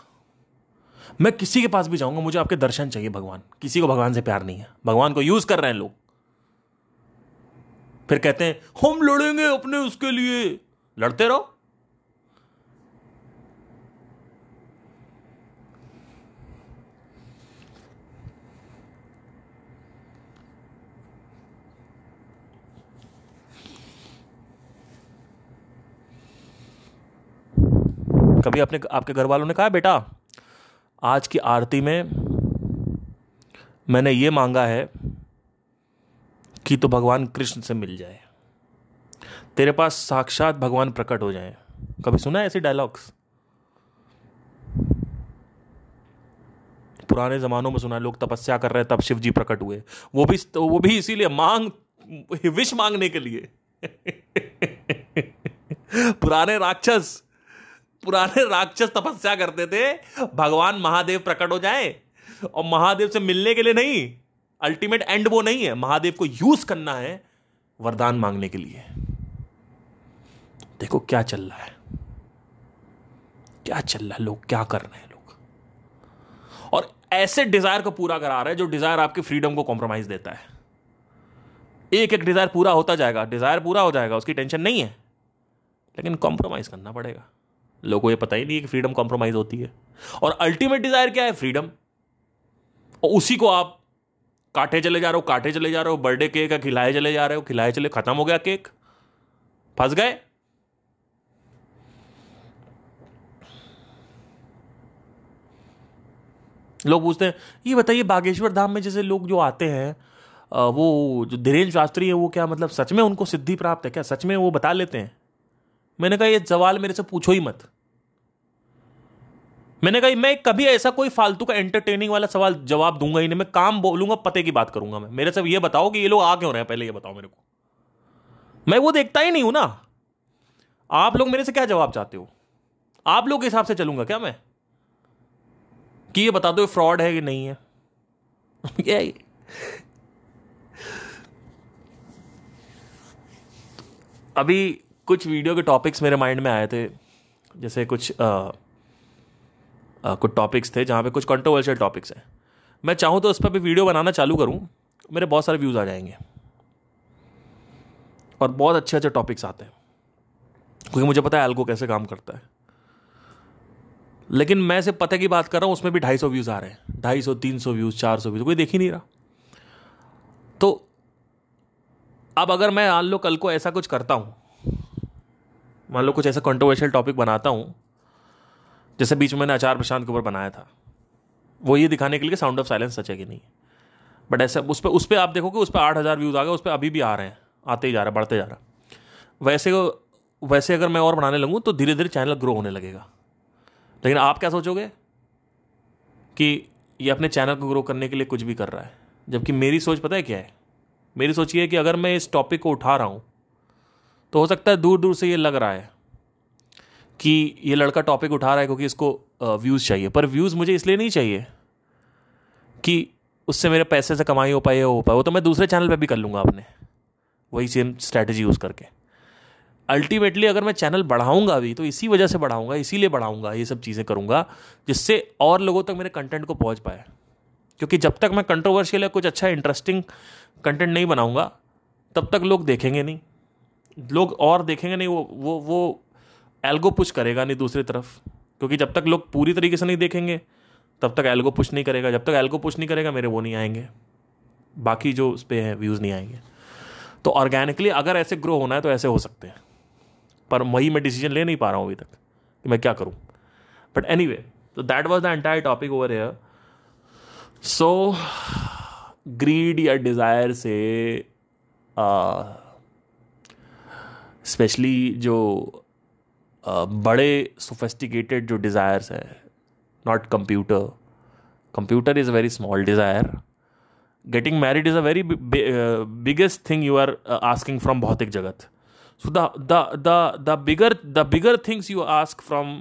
मैं किसी के पास भी जाऊंगा, मुझे आपके दर्शन चाहिए भगवान। किसी को भगवान से प्यार नहीं है, भगवान को यूज कर रहे हैं लोग। फिर कहते हैं हम लड़ेंगे अपने उसके लिए, लड़ते रहो। कभी आपने आपके घर वालों ने कहा बेटा आज की आरती में मैंने ये मांगा है कि तो भगवान कृष्ण से मिल जाए, तेरे पास साक्षात भगवान प्रकट हो जाए। कभी सुना है ऐसे डायलॉग्स? पुराने जमानों में सुना, लोग तपस्या कर रहे तब शिव जी प्रकट हुए, वो भी इसीलिए विश मांगने के लिए पुराने राक्षस तपस्या करते थे भगवान महादेव प्रकट हो जाए, और महादेव से मिलने के लिए नहीं। अल्टीमेट एंड वो नहीं है, महादेव को यूज करना है वरदान मांगने के लिए। देखो क्या चल रहा है, क्या चल रहा है, लोग क्या कर रहे हैं लोग, और ऐसे डिजायर को पूरा करा रहा है जो डिजायर आपके फ्रीडम को कॉम्प्रोमाइज देता है। एक एक डिजायर पूरा होता जाएगा, डिजायर पूरा हो जाएगा, उसकी टेंशन नहीं है, लेकिन कॉम्प्रोमाइज करना पड़ेगा। लोगों को ये पता ही नहीं है कि फ्रीडम कॉम्प्रोमाइज होती है, और अल्टीमेट डिजायर क्या है, फ्रीडम, और उसी को आप काटे चले जा रहे हो, काटे चले जा रहे हो, बर्थडे केक खिलाए चले जा रहे हो, खिलाए चले, खत्म हो गया केक, फंस गए। लोग पूछते हैं ये बताइए बागेश्वर धाम में जैसे लोग जो आते हैं, वो जो धीरेन्द्र शास्त्री है वो क्या मतलब सच में उनको सिद्धि प्राप्त है क्या, सच में वो बता लेते हैं? मैंने कहा ये सवाल मेरे से पूछो ही मत। मैंने कहा मैं कभी ऐसा कोई फालतू का एंटरटेनिंग वाला सवाल जवाब दूंगा ही नहीं, मैं काम बोलूंगा, पते की बात करूंगा मैं। मेरे से ये बताओ कि ये लोग आ क्यों रहे हैं, पहले ये बताओ मेरे को, मैं वो देखता ही नहीं हूं ना। आप लोग मेरे से क्या जवाब चाहते हो, आप लोग के हिसाब से चलूंगा क्या मैं, कि ये बता दो फ्रॉड है कि नहीं है। अभी कुछ वीडियो के टॉपिक्स मेरे माइंड में आए थे, जैसे कुछ टॉपिक्स थे जहाँ पे कुछ कंट्रोवर्शियल टॉपिक्स हैं। मैं चाहूँ तो उस पर भी वीडियो बनाना चालू करूँ, मेरे बहुत सारे व्यूज़ आ जाएंगे और बहुत अच्छे अच्छे टॉपिक्स आते हैं, क्योंकि मुझे पता है एल्गो कैसे काम करता है। लेकिन मैं सिर्फ पते की बात कर रहा हूँ, उसमें भी 250 व्यूज़ आ रहे हैं, 250, 300 व्यूज़, 400 व्यूज़, कोई देख ही नहीं रहा। तो अब अगर मैं मान लो कल को ऐसा कुछ करता हूँ, मान लो कुछ ऐसा कंट्रोवर्शियल टॉपिक बनाता हूँ, जैसे बीच में मैंने आचार्य प्रशांत के ऊपर बनाया था, वो ये दिखाने के लिए साउंड ऑफ साइलेंस सच है कि नहीं, बट ऐसा उस पर आप देखोगे उस पर 8,000 व्यूज़ आ गए, उस पर अभी भी आ रहे हैं, आते ही जा रहा, बढ़ते जा रहा। वैसे अगर मैं और बनाने लगूँ तो धीरे धीरे चैनल ग्रो होने लगेगा। लेकिन आप क्या सोचोगे कि ये अपने चैनल को ग्रो करने के लिए कुछ भी कर रहा है, जबकि मेरी सोच पता है क्या है, मेरी सोच ये है कि अगर मैं इस टॉपिक को उठा रहा हूँ तो हो सकता है दूर दूर से ये लग रहा है कि ये लड़का टॉपिक उठा रहा है क्योंकि इसको व्यूज़ चाहिए, पर व्यूज़ मुझे इसलिए नहीं चाहिए कि उससे मेरे पैसे से कमाई हो पाए वो तो मैं दूसरे चैनल पे भी कर लूँगा अपने, वही सेम स्ट्रैटेजी यूज़ करके। अल्टीमेटली अगर मैं चैनल बढ़ाऊँगा भी तो इसी वजह से बढ़ाऊँगा, इसीलिए बढ़ाऊँगा, ये सब चीज़ें करूँगा जिससे और लोगों तक मेरे कंटेंट को पहुँच पाए, क्योंकि जब तक मैं कंट्रोवर्शियल या कुछ अच्छा इंटरेस्टिंग कंटेंट नहीं बनाऊँगा तब तक लोग देखेंगे नहीं, लोग और देखेंगे नहीं, वो एल्गो पुश करेगा नहीं दूसरी तरफ, क्योंकि जब तक लोग पूरी तरीके से नहीं देखेंगे तब तक एल्गो पुश नहीं करेगा, जब तक एल्गो पुश नहीं करेगा मेरे वो नहीं आएंगे, बाकी जो उस पे हैं व्यूज़ नहीं आएंगे। तो ऑर्गेनिकली अगर ऐसे ग्रो होना है तो ऐसे हो सकते हैं, पर वही मैं डिसीजन ले नहीं पा रहा हूँ अभी तक कि मैं क्या करूँ। बट एनीवे, तो that was the entire topic over here. So greed या डिज़ायर से स्पेशली जो बड़े सोफिस्टिकेटेड जो डिज़ायर्स है, not computer is a very small desire, getting married is a very biggest thing you are asking from भौतिक जगत। So the bigger things you ask from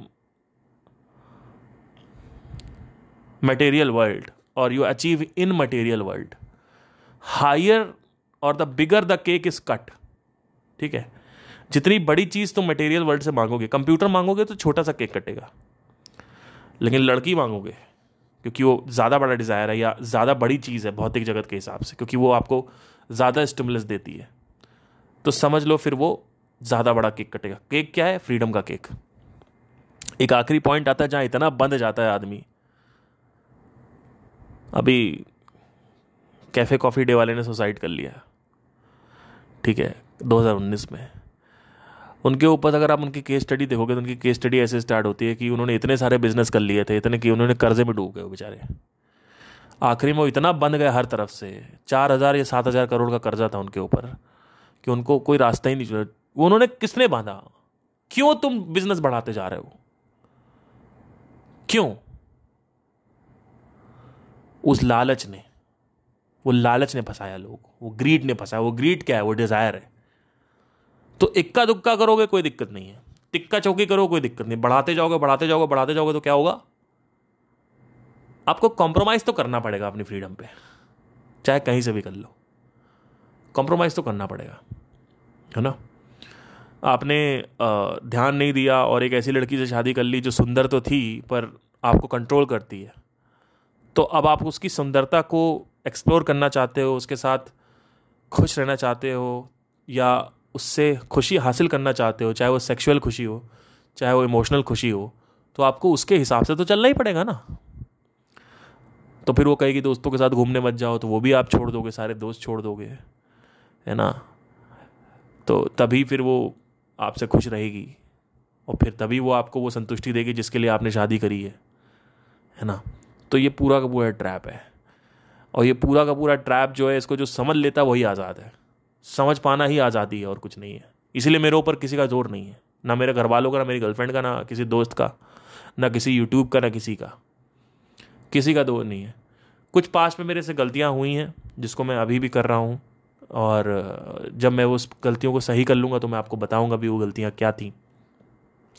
material world और you achieve in material world, higher और the bigger the cake is cut. ठीक है, जितनी बड़ी चीज़ तुम material world से मांगोगे, कंप्यूटर मांगोगे तो छोटा सा केक कटेगा, लेकिन लड़की मांगोगे क्योंकि वो ज़्यादा बड़ा डिज़ायर है या ज़्यादा बड़ी चीज़ है भौतिक जगत के हिसाब से, क्योंकि वो आपको ज़्यादा स्टिमुलस देती है, तो समझ लो फिर वो ज़्यादा बड़ा केक कटेगा। केक क्या है, फ्रीडम का केक। एक आखिरी पॉइंट आता है जहाँ इतना बंध जाता है आदमी। अभी कैफ़े कॉफ़ी डे वाले ने सुसाइड कर लिया, ठीक है, 2019 में। उनके ऊपर अगर आप उनकी केस स्टडी देखोगे तो उनकी केस स्टडी ऐसे स्टार्ट होती है कि उन्होंने इतने सारे बिजनेस कर लिए थे, इतने कि उन्होंने कर्जे में डूब गए बेचारे, आखिरी में वो इतना बंध गए हर तरफ से, 4,000 या 7,000 करोड़ का कर्जा था उनके ऊपर कि उनको कोई रास्ता ही नहीं चला। वो उन्होंने किसने बांधा, क्यों तुम बिजनेस बढ़ाते जा रहे हो, क्यों? उस लालच ने, वो लालच ने फंसाया लोग, वो ग्रीड ने फंसाया। वो ग्रीड क्या है, वो डिज़ायर है। तो इक्का दुक्का करोगे कोई दिक्कत नहीं है, तिक्का चौकी करो कोई दिक्कत नहीं, बढ़ाते जाओगे तो क्या होगा, आपको कॉम्प्रोमाइज़ तो करना पड़ेगा अपनी फ्रीडम पे, चाहे कहीं से भी कर लो, कॉम्प्रोमाइज़ तो करना पड़ेगा, है ना। आपने ध्यान नहीं दिया और एक ऐसी लड़की से शादी कर ली जो सुंदर तो थी पर आपको कंट्रोल करती है, तो अब आप उसकी सुंदरता को एक्सप्लोर करना चाहते हो, उसके साथ खुश रहना चाहते हो या उससे खुशी हासिल करना चाहते हो, चाहे वो सेक्सुअल खुशी हो चाहे वो इमोशनल खुशी हो, तो आपको उसके हिसाब से तो चलना ही पड़ेगा ना। तो फिर वो कहेगी दोस्तों के साथ घूमने मत जाओ, तो वो भी आप छोड़ दोगे, सारे दोस्त छोड़ दोगे, है ना। तो तभी फिर वो आपसे खुश रहेगी और फिर तभी वो आपको वो संतुष्टि देगी जिसके लिए आपने शादी करी है ना। तो ये पूरा का पूरा ट्रैप है, और ये पूरा का पूरा ट्रैप जो है, इसको जो समझ लेता है वही आज़ाद है। समझ पाना ही आज़ादी है और कुछ नहीं है। इसलिए मेरे ऊपर किसी का जोर नहीं है, ना मेरे घर वालों का, ना मेरी गर्लफ्रेंड का, ना किसी दोस्त का, ना किसी यूट्यूब का, ना किसी का जोर नहीं है। कुछ पास्ट में मेरे से गलतियाँ हुई हैं जिसको मैं अभी भी कर रहा हूँ, और जब मैं उस गलतियों को सही कर लूँगा तो मैं आपको बताऊँगा भी वो गलतियाँ क्या थी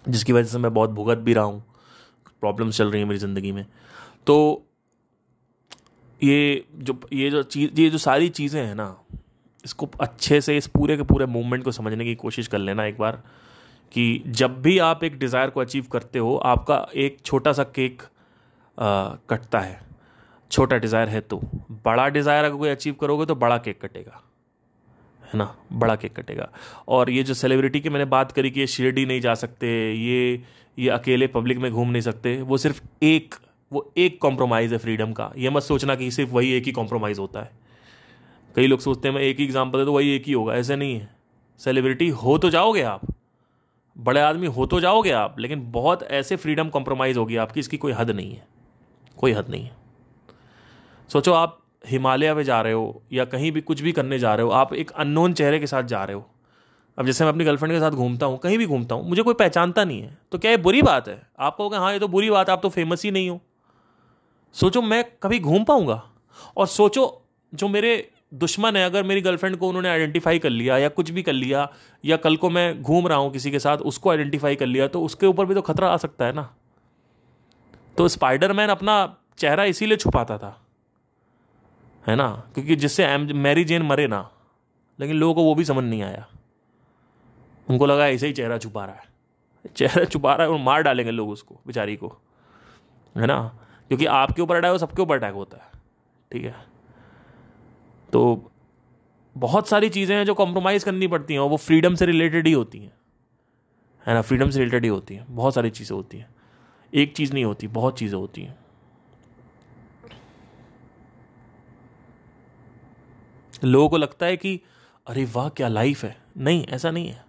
जिसकी वजह से मैं बहुत भुगत भी रहा हूँ, प्रॉब्लम्स चल रही हैं मेरी ज़िंदगी में। तो ये जो सारी चीज़ें हैं ना, इसको अच्छे से इस पूरे के पूरे मूवमेंट को समझने की कोशिश कर लेना एक बार, कि जब भी आप एक डिज़ायर को अचीव करते हो आपका एक छोटा सा केक कटता है। छोटा डिज़ायर है तो बड़ा डिज़ायर अगर कोई अचीव करोगे तो बड़ा केक कटेगा, है ना, बड़ा केक कटेगा। और ये जो सेलिब्रिटी की मैंने बात करी कि ये शिरडी नहीं जा सकते, ये अकेले पब्लिक में घूम नहीं सकते, वो सिर्फ एक कॉम्प्रोमाइज़ है फ्रीडम का। ये मत सोचना कि सिर्फ वही एक ही कॉम्प्रोमाइज़ होता है। कई लोग सोचते हैं मैं एक ही एग्जाम्पल है तो वही एक ही होगा, ऐसे नहीं है। सेलिब्रिटी हो तो जाओगे आप, बड़े आदमी हो तो जाओगे आप, लेकिन बहुत ऐसे फ्रीडम कॉम्प्रोमाइज़ होगी आपकी, इसकी कोई हद नहीं है, कोई हद नहीं है। सोचो आप हिमालय में जा रहे हो या कहीं भी कुछ भी करने जा रहे हो, आप एक अननोन चेहरे के साथ जा रहे हो। अब जैसे मैं अपनी गर्लफ्रेंड के साथ घूमता हूँ, कहीं भी घूमता हूँ, मुझे कोई पहचानता नहीं है, तो क्या ये बुरी बात है? आप कहोगे हाँ ये तो बुरी बात है, आप तो फेमस ही नहीं हो। सोचो मैं कभी घूम पाऊँगा? और सोचो जो मेरे दुश्मन है, अगर मेरी गर्लफ्रेंड को उन्होंने आइडेंटिफाई कर लिया या कुछ भी कर लिया, या कल को मैं घूम रहा हूँ किसी के साथ उसको आइडेंटिफाई कर लिया, तो उसके ऊपर भी तो खतरा आ सकता है ना। तो स्पाइडरमैन अपना चेहरा इसीलिए छुपाता था, है ना, क्योंकि जिससे मैरी जेन मरे ना। लेकिन लोगों को वो भी समझ नहीं आया, उनको लगा ऐसे ही चेहरा छुपा रहा है, चेहरा छुपा रहा है और मार डालेंगे लोग उसको बेचारी को, है ना, क्योंकि आपके ऊपर अटैक हो, सबके ऊपर अटैक होता है, ठीक है। तो बहुत सारी चीज़ें हैं जो कॉम्प्रोमाइज़ करनी पड़ती हैं, और वो फ्रीडम से रिलेटेड ही होती हैं, है ना, फ्रीडम से रिलेटेड ही होती हैं। बहुत सारी चीज़ें होती हैं, एक चीज़ नहीं होती, बहुत चीज़ें होती हैं। लोगों को लगता है कि अरे वाह क्या लाइफ है, नहीं, ऐसा नहीं है।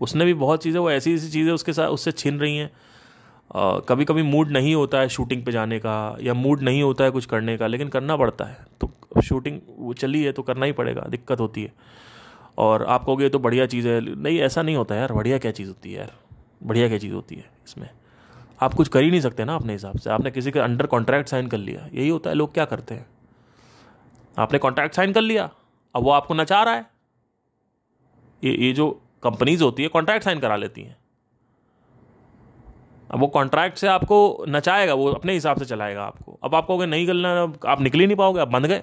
उसने भी बहुत चीज़ें, वो ऐसी ऐसी चीज़ें उसके साथ उससे छिन रही हैं। कभी कभी मूड नहीं होता है शूटिंग पे जाने का, या मूड नहीं होता है कुछ करने का, लेकिन करना पड़ता है। तो शूटिंग वो चली है तो करना ही पड़ेगा, दिक्कत होती है। और आप कहोगे तो बढ़िया चीज़ है, नहीं ऐसा नहीं होता यार। बढ़िया क्या चीज़ होती है यार, बढ़िया क्या चीज़ होती है? इसमें आप कुछ कर ही नहीं सकते ना अपने हिसाब से। आपने किसी के अंडर कॉन्ट्रैक्ट साइन कर लिया, यही होता है। लोग क्या करते हैं, आपने कॉन्ट्रैक्ट साइन कर लिया, अब वो आपको नचा रहा है। ये जो कंपनीज होती है कॉन्ट्रैक्ट साइन करा लेती हैं, अब वो कॉन्ट्रैक्ट से आपको नचाएगा, वो अपने हिसाब से चलाएगा आपको। अब आप कहोगे नहीं करना, आप निकल ही नहीं पाओगे, आप बंध गए।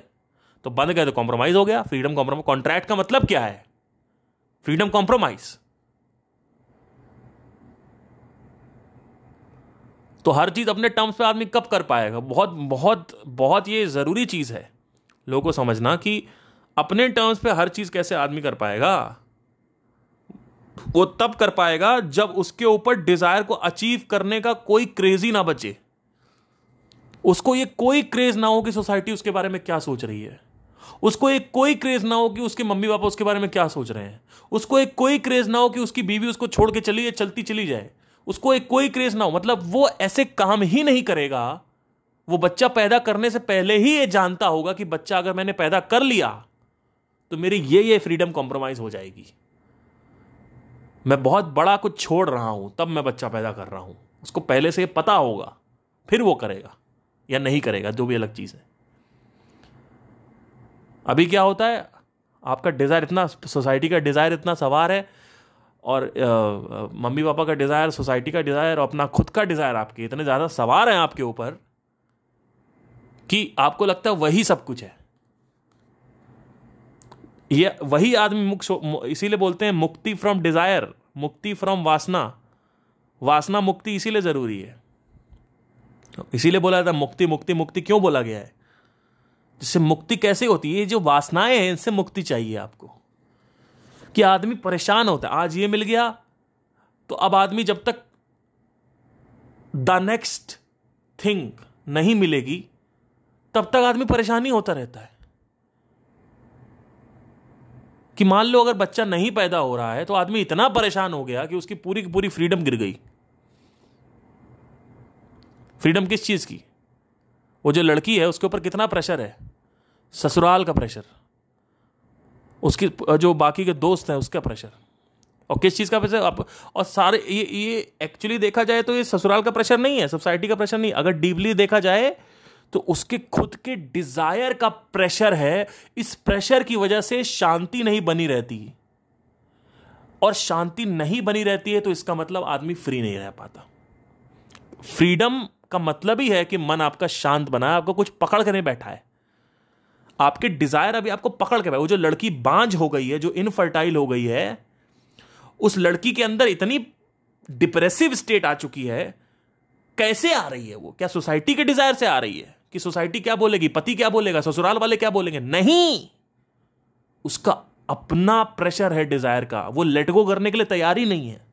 तो बंध गए तो कॉम्प्रोमाइज़ हो गया, फ्रीडम कॉम्प्रोमाइज। कॉन्ट्रैक्ट का मतलब क्या है? Freedom compromise. तो हर चीज़ अपने टर्म्स पे आदमी कब कर पाएगा? बहुत बहुत बहुत ये ज़रूरी चीज़ है लोगों को समझना, कि अपने टर्म्स पे हर चीज़ कैसे आदमी कर पाएगा। वो तब कर पाएगा जब उसके ऊपर डिजायर को अचीव करने का कोई क्रेज ही ना बचे, उसको ये कोई क्रेज ना हो कि सोसाइटी उसके बारे में क्या सोच रही है, उसको ये कोई क्रेज ना हो कि उसके मम्मी पापा उसके बारे में क्या सोच रहे हैं, उसको एक कोई क्रेज ना हो कि उसकी बीवी उसको छोड़ के चलती चली जाए, उसको एक कोई क्रेज ना हो। मतलब वो ऐसे काम ही नहीं करेगा। वो बच्चा पैदा करने से पहले ही ये जानता होगा कि बच्चा अगर मैंने पैदा कर लिया तो मेरी ये फ्रीडम कॉम्प्रोमाइज हो जाएगी। मैं बहुत बड़ा कुछ छोड़ रहा हूं, तब मैं बच्चा पैदा कर रहा हूं, उसको पहले से पता होगा, फिर वो करेगा या नहीं करेगा, जो भी अलग चीज है। अभी क्या होता है, आपका डिजायर इतना, सोसाइटी का डिजायर इतना सवार है, और मम्मी पापा का डिजायर, सोसाइटी का डिजायर, अपना खुद का डिजायर आपके इतने ज्यादा सवार हैं आपके ऊपर कि आपको लगता है वही सब कुछ है। ये वही आदमी मुक्त, इसीलिए बोलते हैं मुक्ति फ्रॉम डिजायर, मुक्ति फ्रॉम वासना, वासना मुक्ति इसीलिए जरूरी है, इसीलिए बोला था मुक्ति मुक्ति मुक्ति क्यों बोला गया है, जिससे मुक्ति कैसे होती है, ये जो वासनाएं हैं इनसे मुक्ति चाहिए आपको, कि आदमी परेशान होता है, आज ये मिल गया तो अब आदमी जब तक द नेक्स्ट थिंग नहीं मिलेगी तब तक आदमी परेशानी होता रहता है। कि मान लो अगर बच्चा नहीं पैदा हो रहा है तो आदमी इतना परेशान हो गया कि उसकी पूरी की पूरी फ्रीडम गिर गई। फ्रीडम किस चीज़ की? वो जो लड़की है उसके ऊपर कितना प्रेशर है, ससुराल का प्रेशर, उसकी जो बाकी के दोस्त हैं उसका प्रेशर, और किस चीज़ का प्रेशर आप, और सारे ये एक्चुअली देखा जाए तो ये ससुराल का प्रेशर नहीं है, सोसाइटी का प्रेशर नहीं, अगर डीपली देखा जाए तो उसके खुद के डिजायर का प्रेशर है। इस प्रेशर की वजह से शांति नहीं बनी रहती, और शांति नहीं बनी रहती है तो इसका मतलब आदमी फ्री नहीं रह पाता। फ्रीडम का मतलब ही है कि मन आपका शांत बना है, आपको कुछ पकड़ कर नहीं बैठा है, आपके डिजायर अभी आपको पकड़ के बैठा। वो जो लड़की बांझ हो गई है, जो इनफर्टाइल हो गई है, उस लड़की के अंदर इतनी डिप्रेसिव स्टेट आ चुकी है। कैसे आ रही है वो? क्या सोसाइटी के डिजायर से आ रही है कि सोसाइटी क्या बोलेगी, पति क्या बोलेगा, ससुराल वाले क्या बोलेंगे? नहीं, उसका अपना प्रेशर है डिजायर का, वो लेट गो करने के लिए तैयार ही नहीं है।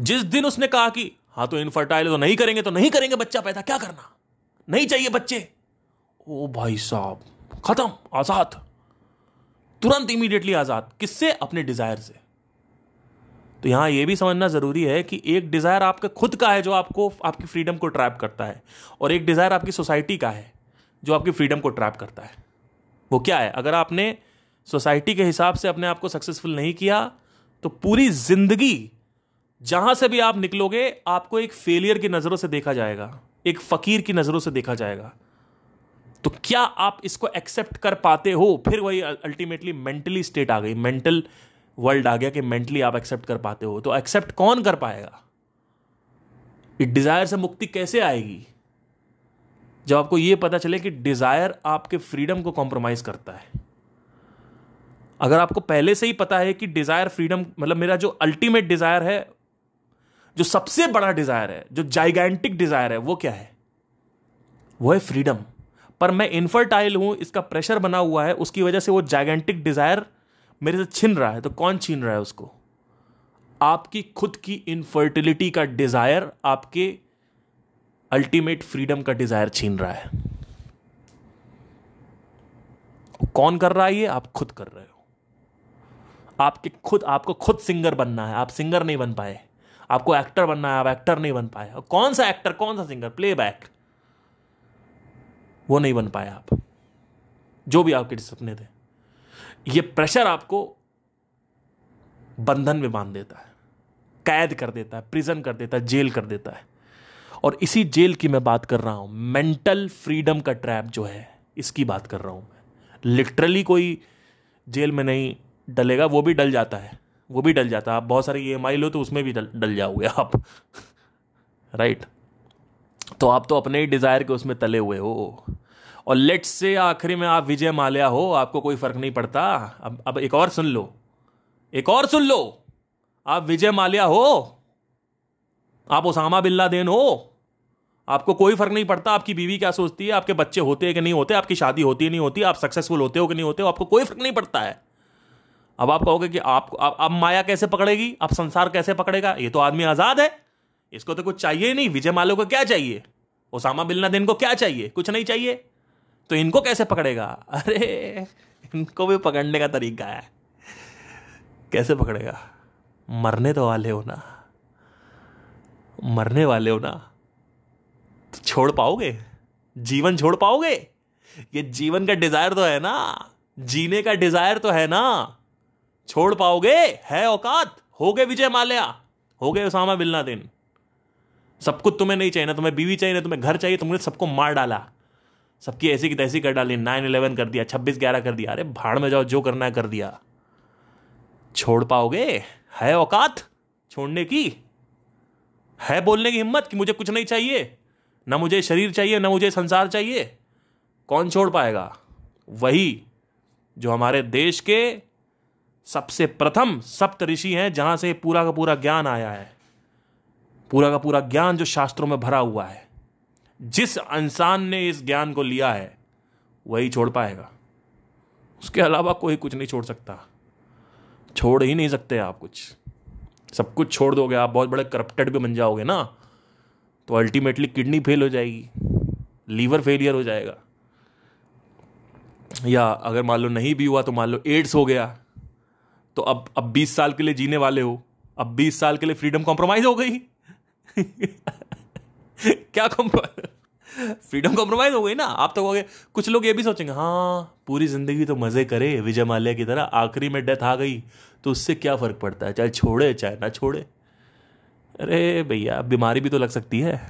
जिस दिन उसने कहा कि हाँ तो इनफर्टाइल तो नहीं करेंगे, तो नहीं करेंगे बच्चा पैदा, क्या करना नहीं चाहिए बच्चे, ओ भाई साहब खत्म, आजाद, तुरंत इमीडिएटली आजाद। किससे? अपने डिजायर से। तो यहाँ ये भी समझना ज़रूरी है कि एक डिज़ायर आपका खुद का है जो आपको आपकी फ्रीडम को ट्रैप करता है, और एक डिज़ायर आपकी सोसाइटी का है जो आपकी फ्रीडम को ट्रैप करता है। वो क्या है? अगर आपने सोसाइटी के हिसाब से अपने आप को सक्सेसफुल नहीं किया तो पूरी ज़िंदगी जहाँ से भी आप निकलोगे आपको एक फेलियर की नज़रों से देखा जाएगा, एक फ़कीर की नज़रों से देखा जाएगा। तो क्या आप इसको एक्सेप्ट कर पाते हो? फिर वही अल्टीमेटली मेंटली स्टेट आ गई, मेंटल वर्ल्ड आ गया कि मेंटली आप एक्सेप्ट कर पाते हो। तो एक्सेप्ट कौन कर पाएगा? इस डिजायर से मुक्ति कैसे आएगी जब आपको यह पता चले कि डिजायर आपके फ्रीडम को कॉम्प्रोमाइज करता है? अगर आपको पहले से ही पता है कि डिजायर फ्रीडम, मतलब मेरा जो अल्टीमेट डिजायर है, जो सबसे बड़ा डिजायर है, जो जाइगेंटिक डिजायर है, वो क्या है? वो है फ्रीडम। पर मैं इनफर्टाइल हूं, इसका प्रेशर बना हुआ है, उसकी वजह से वो जाइगेंटिक डिजायर मेरे से छीन रहा है। तो कौन छीन रहा है उसको? आपकी खुद की इनफर्टिलिटी का डिजायर आपके अल्टीमेट फ्रीडम का डिजायर छीन रहा है। कौन कर रहा है ये? आप खुद कर रहे हो। आपके खुद, आपको खुद सिंगर बनना है, आप सिंगर नहीं बन पाए। आपको एक्टर बनना है, आप एक्टर नहीं बन पाए। कौन सा एक्टर, कौन सा सिंगर? प्लेबैक, वो नहीं बन पाए आप, जो भी आपके सपने थे। ये प्रेशर आपको बंधन में बांध देता है, कैद कर देता है, प्रिजन कर देता है, जेल कर देता है। और इसी जेल की मैं बात कर रहा हूं, मेंटल फ्रीडम का ट्रैप जो है, इसकी बात कर रहा हूं मैं। लिटरली कोई जेल में नहीं डलेगा, वो भी डल जाता है, वो भी डल जाता है। आप बहुत सारे EMI लो तो उसमें भी डल जाओगे आप, राइट? तो आप तो अपने ही डिजायर के उसमें तले हुए हो। और लेट्स से आखिरी में आप विजय माल्या हो, आपको कोई फर्क नहीं पड़ता। अब एक और सुन लो, एक और सुन लो, आप विजय माल्या हो, आप ओसामा बिन लादेन हो, आपको कोई फर्क नहीं पड़ता आपकी बीवी क्या सोचती है, आपके बच्चे होते हैं कि नहीं होते, आपकी शादी होती है नहीं होती, आप सक्सेसफुल होते हो कि नहीं होते हो, आपको कोई फर्क नहीं पड़ता है। अब आप कहोगे कि आपको अब माया कैसे पकड़ेगी, अब संसार कैसे पकड़ेगा, ये तो आदमी आजाद है, इसको तो कुछ चाहिए ही नहीं। विजय माल्या को क्या चाहिए, ओसामा बिन लादेन को क्या चाहिए? कुछ नहीं चाहिए, तो इनको कैसे पकड़ेगा? अरे इनको भी पकड़ने का तरीका है। कैसे पकड़ेगा? मरने तो वाले हो ना, मरने वाले हो ना, तो छोड़ पाओगे जीवन? छोड़ पाओगे? ये जीवन का डिजायर तो है ना, जीने का डिजायर तो है ना, छोड़ पाओगे? है औकात? हो गए विजय माल्या, हो गए ओसामा बिन लादेन। सब कुछ तुम्हें नहीं चाहिए ना, तुम्हें बीवी चाहिए ना, तुम्हें घर चाहिए, तुमने सबको मार डाला, सबकी ऐसी की तैसी कर डाली, 9/11 कर दिया, 26/11 कर दिया, अरे भाड़ में जाओ, जो करना है कर दिया। छोड़ पाओगे? है औकात छोड़ने की? है बोलने की हिम्मत कि मुझे कुछ नहीं चाहिए, ना मुझे शरीर चाहिए, ना मुझे संसार चाहिए? कौन छोड़ पाएगा? वही जो हमारे देश के सबसे प्रथम सप्तऋषि हैं, जहाँ से पूरा का पूरा ज्ञान आया है, पूरा का पूरा ज्ञान जो शास्त्रों में भरा हुआ है। जिस इंसान ने इस ज्ञान को लिया है वही छोड़ पाएगा, उसके अलावा कोई कुछ नहीं छोड़ सकता, छोड़ ही नहीं सकते आप कुछ। सब कुछ छोड़ दोगे आप, बहुत बड़े करप्टेड भी बन जाओगे ना, तो अल्टीमेटली किडनी फेल हो जाएगी, लीवर फेलियर हो जाएगा, या अगर मान लो नहीं भी हुआ तो मान लो एड्स हो गया, तो अब 20 साल के लिए जीने वाले हो, अब 20 साल के लिए फ्रीडम कॉम्प्रोमाइज हो गई। क्या फ्रीडम कॉम्प्रोमाइज हो गई ना। आप तो कहोगे, कुछ लोग ये भी सोचेंगे, हाँ पूरी जिंदगी तो मजे करे विजय माल्या की तरह, आखिरी में डेथ आ गई तो उससे क्या फर्क पड़ता है, चाहे छोड़े चाहे ना छोड़े। अरे भैया, बीमारी भी तो लग सकती है,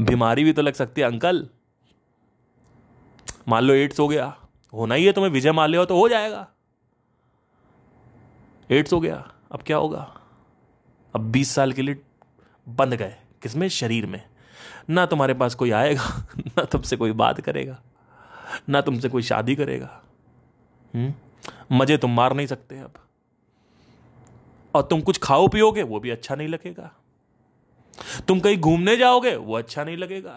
बीमारी भी तो लग सकती है अंकल। मान लो एड्स हो गया, होना ही है तुम्हें, विजय माल्या हो तो हो जाएगा। एड्स हो गया, अब क्या होगा, अब 20 साल के लिए बंद गए किसमें, शरीर में। ना तुम्हारे पास कोई आएगा, ना तुमसे कोई बात करेगा, ना तुमसे कोई शादी करेगा। मजे तुम मार नहीं सकते अब, और तुम कुछ खाओ पियोगे वो भी अच्छा नहीं लगेगा, तुम कहीं घूमने जाओगे वो अच्छा नहीं लगेगा।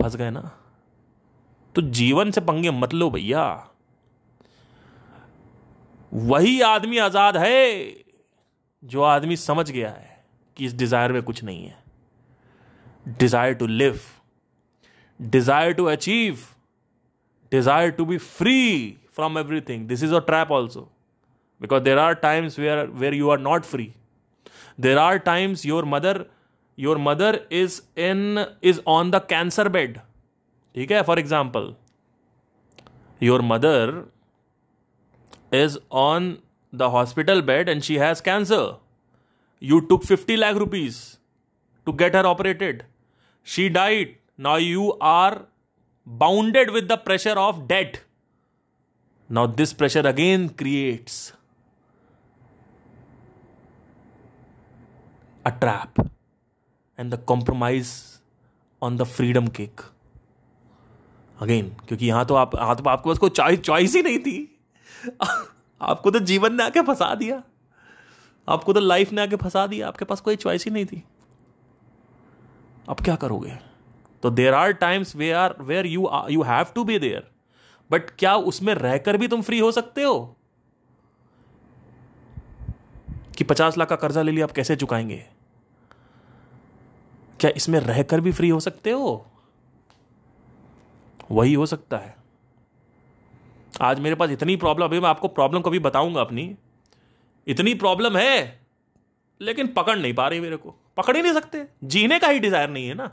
फंस गए ना, तो जीवन से पंगे मत लो भैया। वही आदमी आजाद है जो आदमी समझ गया है कि इस डिजायर में कुछ नहीं है। Desire to live, desire to achieve, desire to be free from everything. This is a trap also, because there are times where you are not free. There are times your mother is on the cancer bed, ठीक है। For example, your mother is on the hospital bed and she has cancer. You took 50 lakh rupees to get her operated. She died. Now you are bounded with the pressure of debt. Now this pressure again creates a trap and the compromise on the freedom cake. Again, क्योंकि यहाँ तो आपके पास कोई choice ही नहीं थी। आपको तो जीवन ने आके फंसा दिया, आपको तो लाइफ ने आके फंसा दिया, आपके पास कोई चॉइस ही नहीं थी, अब क्या करोगे। तो there are times where you have to be there, but क्या उसमें रहकर भी तुम फ्री हो सकते हो? कि 50 लाख का कर्जा ले लिया, आप कैसे चुकाएंगे? क्या इसमें रहकर भी फ्री हो सकते हो? वही हो सकता है। आज मेरे पास इतनी प्रॉब्लम, अभी मैं आपको प्रॉब्लम कभी बताऊंगा अपनी, इतनी प्रॉब्लम है, लेकिन पकड़ नहीं पा रही मेरे को, पकड़ ही नहीं सकते। जीने का ही डिजायर नहीं है ना।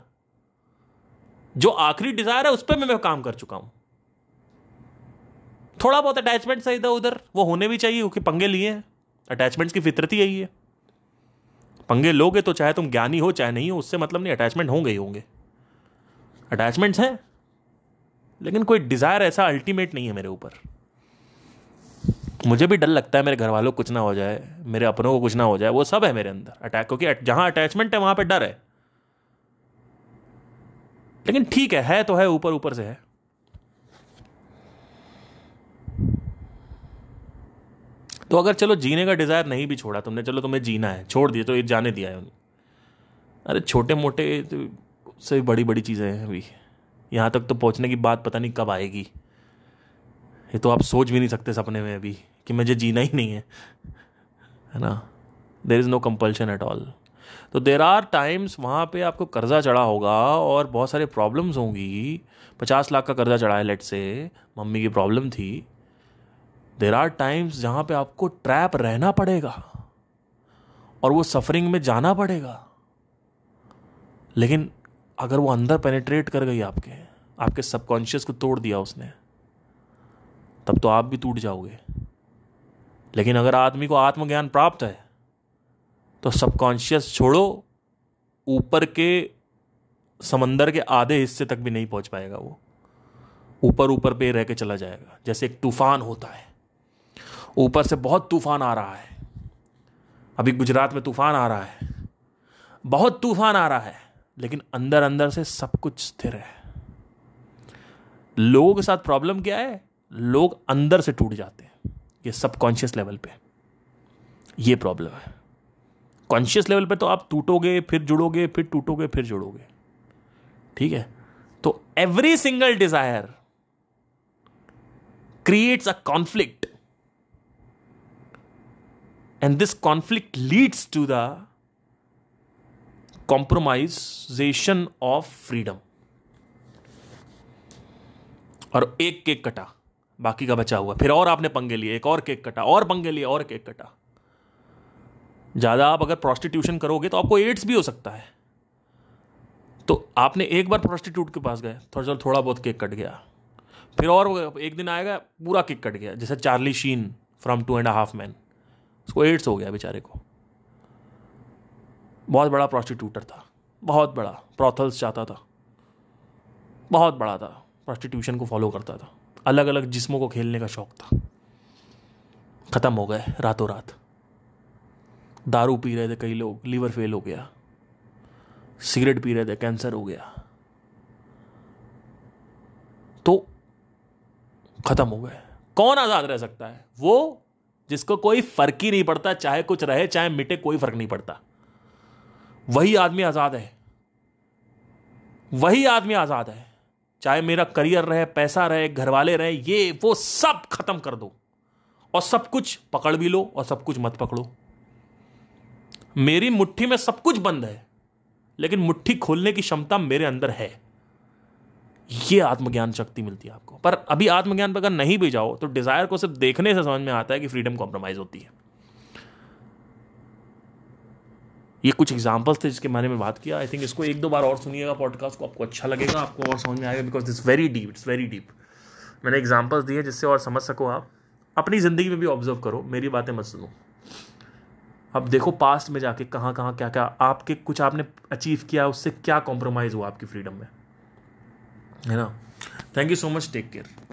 जो आखिरी डिजायर है उस पर मैं काम कर चुका हूं। थोड़ा बहुत अटैचमेंट से इधर उधर वो होने भी चाहिए, क्योंकि पंगे लिए हैं, अटैचमेंट्स की फितरत ही यही है। पंगे लोगे तो चाहे तुम ज्ञानी हो चाहे नहीं हो, उससे मतलब नहीं, अटैचमेंट होंगे ही होंगे, अटैचमेंट्स हैं। लेकिन कोई डिजायर ऐसा अल्टीमेट नहीं है मेरे ऊपर। मुझे भी डर लगता है मेरे घर वालों को कुछ ना हो जाए, मेरे अपनों को कुछ ना हो जाए, वो सब है मेरे अंदर अटैक, क्योंकि जहां अटैचमेंट है वहां पे डर है। लेकिन ठीक है तो है, ऊपर ऊपर से है। तो अगर चलो जीने का डिजायर नहीं भी छोड़ा तुमने, चलो तुम्हें जीना है, छोड़ दिया, तो ये जाने दिया है। अरे छोटे मोटे तो से बड़ी बड़ी चीजें हैं अभी, यहाँ तक तो पहुँचने की बात पता नहीं कब आएगी। ये तो आप सोच भी नहीं सकते सपने में अभी कि मुझे जीना ही नहीं है, है ना। There is no compulsion at all. तो देयर आर टाइम्स वहाँ पे आपको कर्जा चढ़ा होगा और बहुत सारे प्रॉब्लम्स होंगी। 50 लाख का कर्जा चढ़ा है, लेट से मम्मी की प्रॉब्लम थी। देयर आर टाइम्स जहाँ पे आपको ट्रैप रहना पड़ेगा और वो सफरिंग में जाना पड़ेगा। लेकिन अगर वो अंदर पेनिट्रेट कर गई आपके सबकॉन्शियस को तोड़ दिया उसने, तब तो आप भी टूट जाओगे। लेकिन अगर आदमी को आत्मज्ञान प्राप्त है तो सबकॉन्शियस छोड़ो, ऊपर के समंदर के आधे हिस्से तक भी नहीं पहुंच पाएगा वो, ऊपर ऊपर पे रह के चला जाएगा। जैसे एक तूफान होता है, ऊपर से बहुत तूफान आ रहा है, अभी गुजरात में तूफान आ रहा है, बहुत तूफान आ रहा है, लेकिन अंदर अंदर से सब कुछ स्थिर है, लोगों के साथ प्रॉब्लम क्या है, लोग अंदर से टूट जाते हैं, ये सबकॉन्शियस लेवल पे ये प्रॉब्लम है। कॉन्शियस लेवल पे तो आप टूटोगे फिर जुड़ोगे फिर टूटोगे फिर जुड़ोगे, ठीक है। तो every single desire creates a conflict, and this conflict leads to the compromisation of freedom। और एक केक कटा, बाकी का बचा हुआ, फिर और आपने पंगे लिए, एक और केक कटा, और पंगे लिए, और केक कटा। ज्यादा आप अगर prostitution करोगे तो आपको एड्स भी हो सकता है। तो आपने एक बार prostitute के पास गए, थोड़ा बहुत केक कट गया, फिर और एक दिन आएगा पूरा किक कट गया। जैसे चार्ली शीन फ्रॉम 2.5 Men, उसको एड्स हो गया बेचारे को, बहुत बड़ा प्रॉस्टिट्यूटर था, बहुत बड़ा प्रॉथल्स चाहता था, बहुत बड़ा था, प्रॉस्टिट्यूशन को फॉलो करता था, अलग अलग जिस्मों को खेलने का शौक था। ख़त्म हो गए रातों रात, दारू पी रहे थे कई लोग, लीवर फेल हो गया, सिगरेट पी रहे थे, कैंसर हो गया, तो खत्म हो गए। कौन आजाद रह सकता है? वो जिसको कोई फर्क ही नहीं पड़ता, चाहे कुछ रहे चाहे मिटे, कोई फर्क नहीं पड़ता, वही आदमी आजाद है, वही आदमी आजाद है। चाहे मेरा करियर रहे, पैसा रहे, घरवाले रहे, ये वो सब खत्म कर दो, और सब कुछ पकड़ भी लो और सब कुछ मत पकड़ो। मेरी मुट्ठी में सब कुछ बंद है, लेकिन मुट्ठी खोलने की क्षमता मेरे अंदर है, ये आत्मज्ञान शक्ति मिलती है आपको। पर अभी आत्मज्ञान पर अगर नहीं भी जाओ तो डिजायर को सिर्फ देखने से समझ में आता है कि फ्रीडम कॉम्प्रोमाइज होती है। ये कुछ एग्जांपल्स थे जिसके बारे में बात किया। आई थिंक इसको 1-2 बार और सुनिएगा पॉडकास्ट को, आपको अच्छा लगेगा, आपको और समझ में आएगा, because this very deep, it's very deep. मैंने एग्जाम्पल्स दिए जिससे और समझ सको। आप अपनी जिंदगी में भी ऑब्जर्व करो, मेरी बातें मत सुनो, अब देखो पास्ट में जाके कहाँ कहाँ क्या क्या आपके कुछ आपने अचीव किया, उससे क्या कॉम्प्रोमाइज हुआ आपकी फ्रीडम में, है ना। Thank you so much, take care.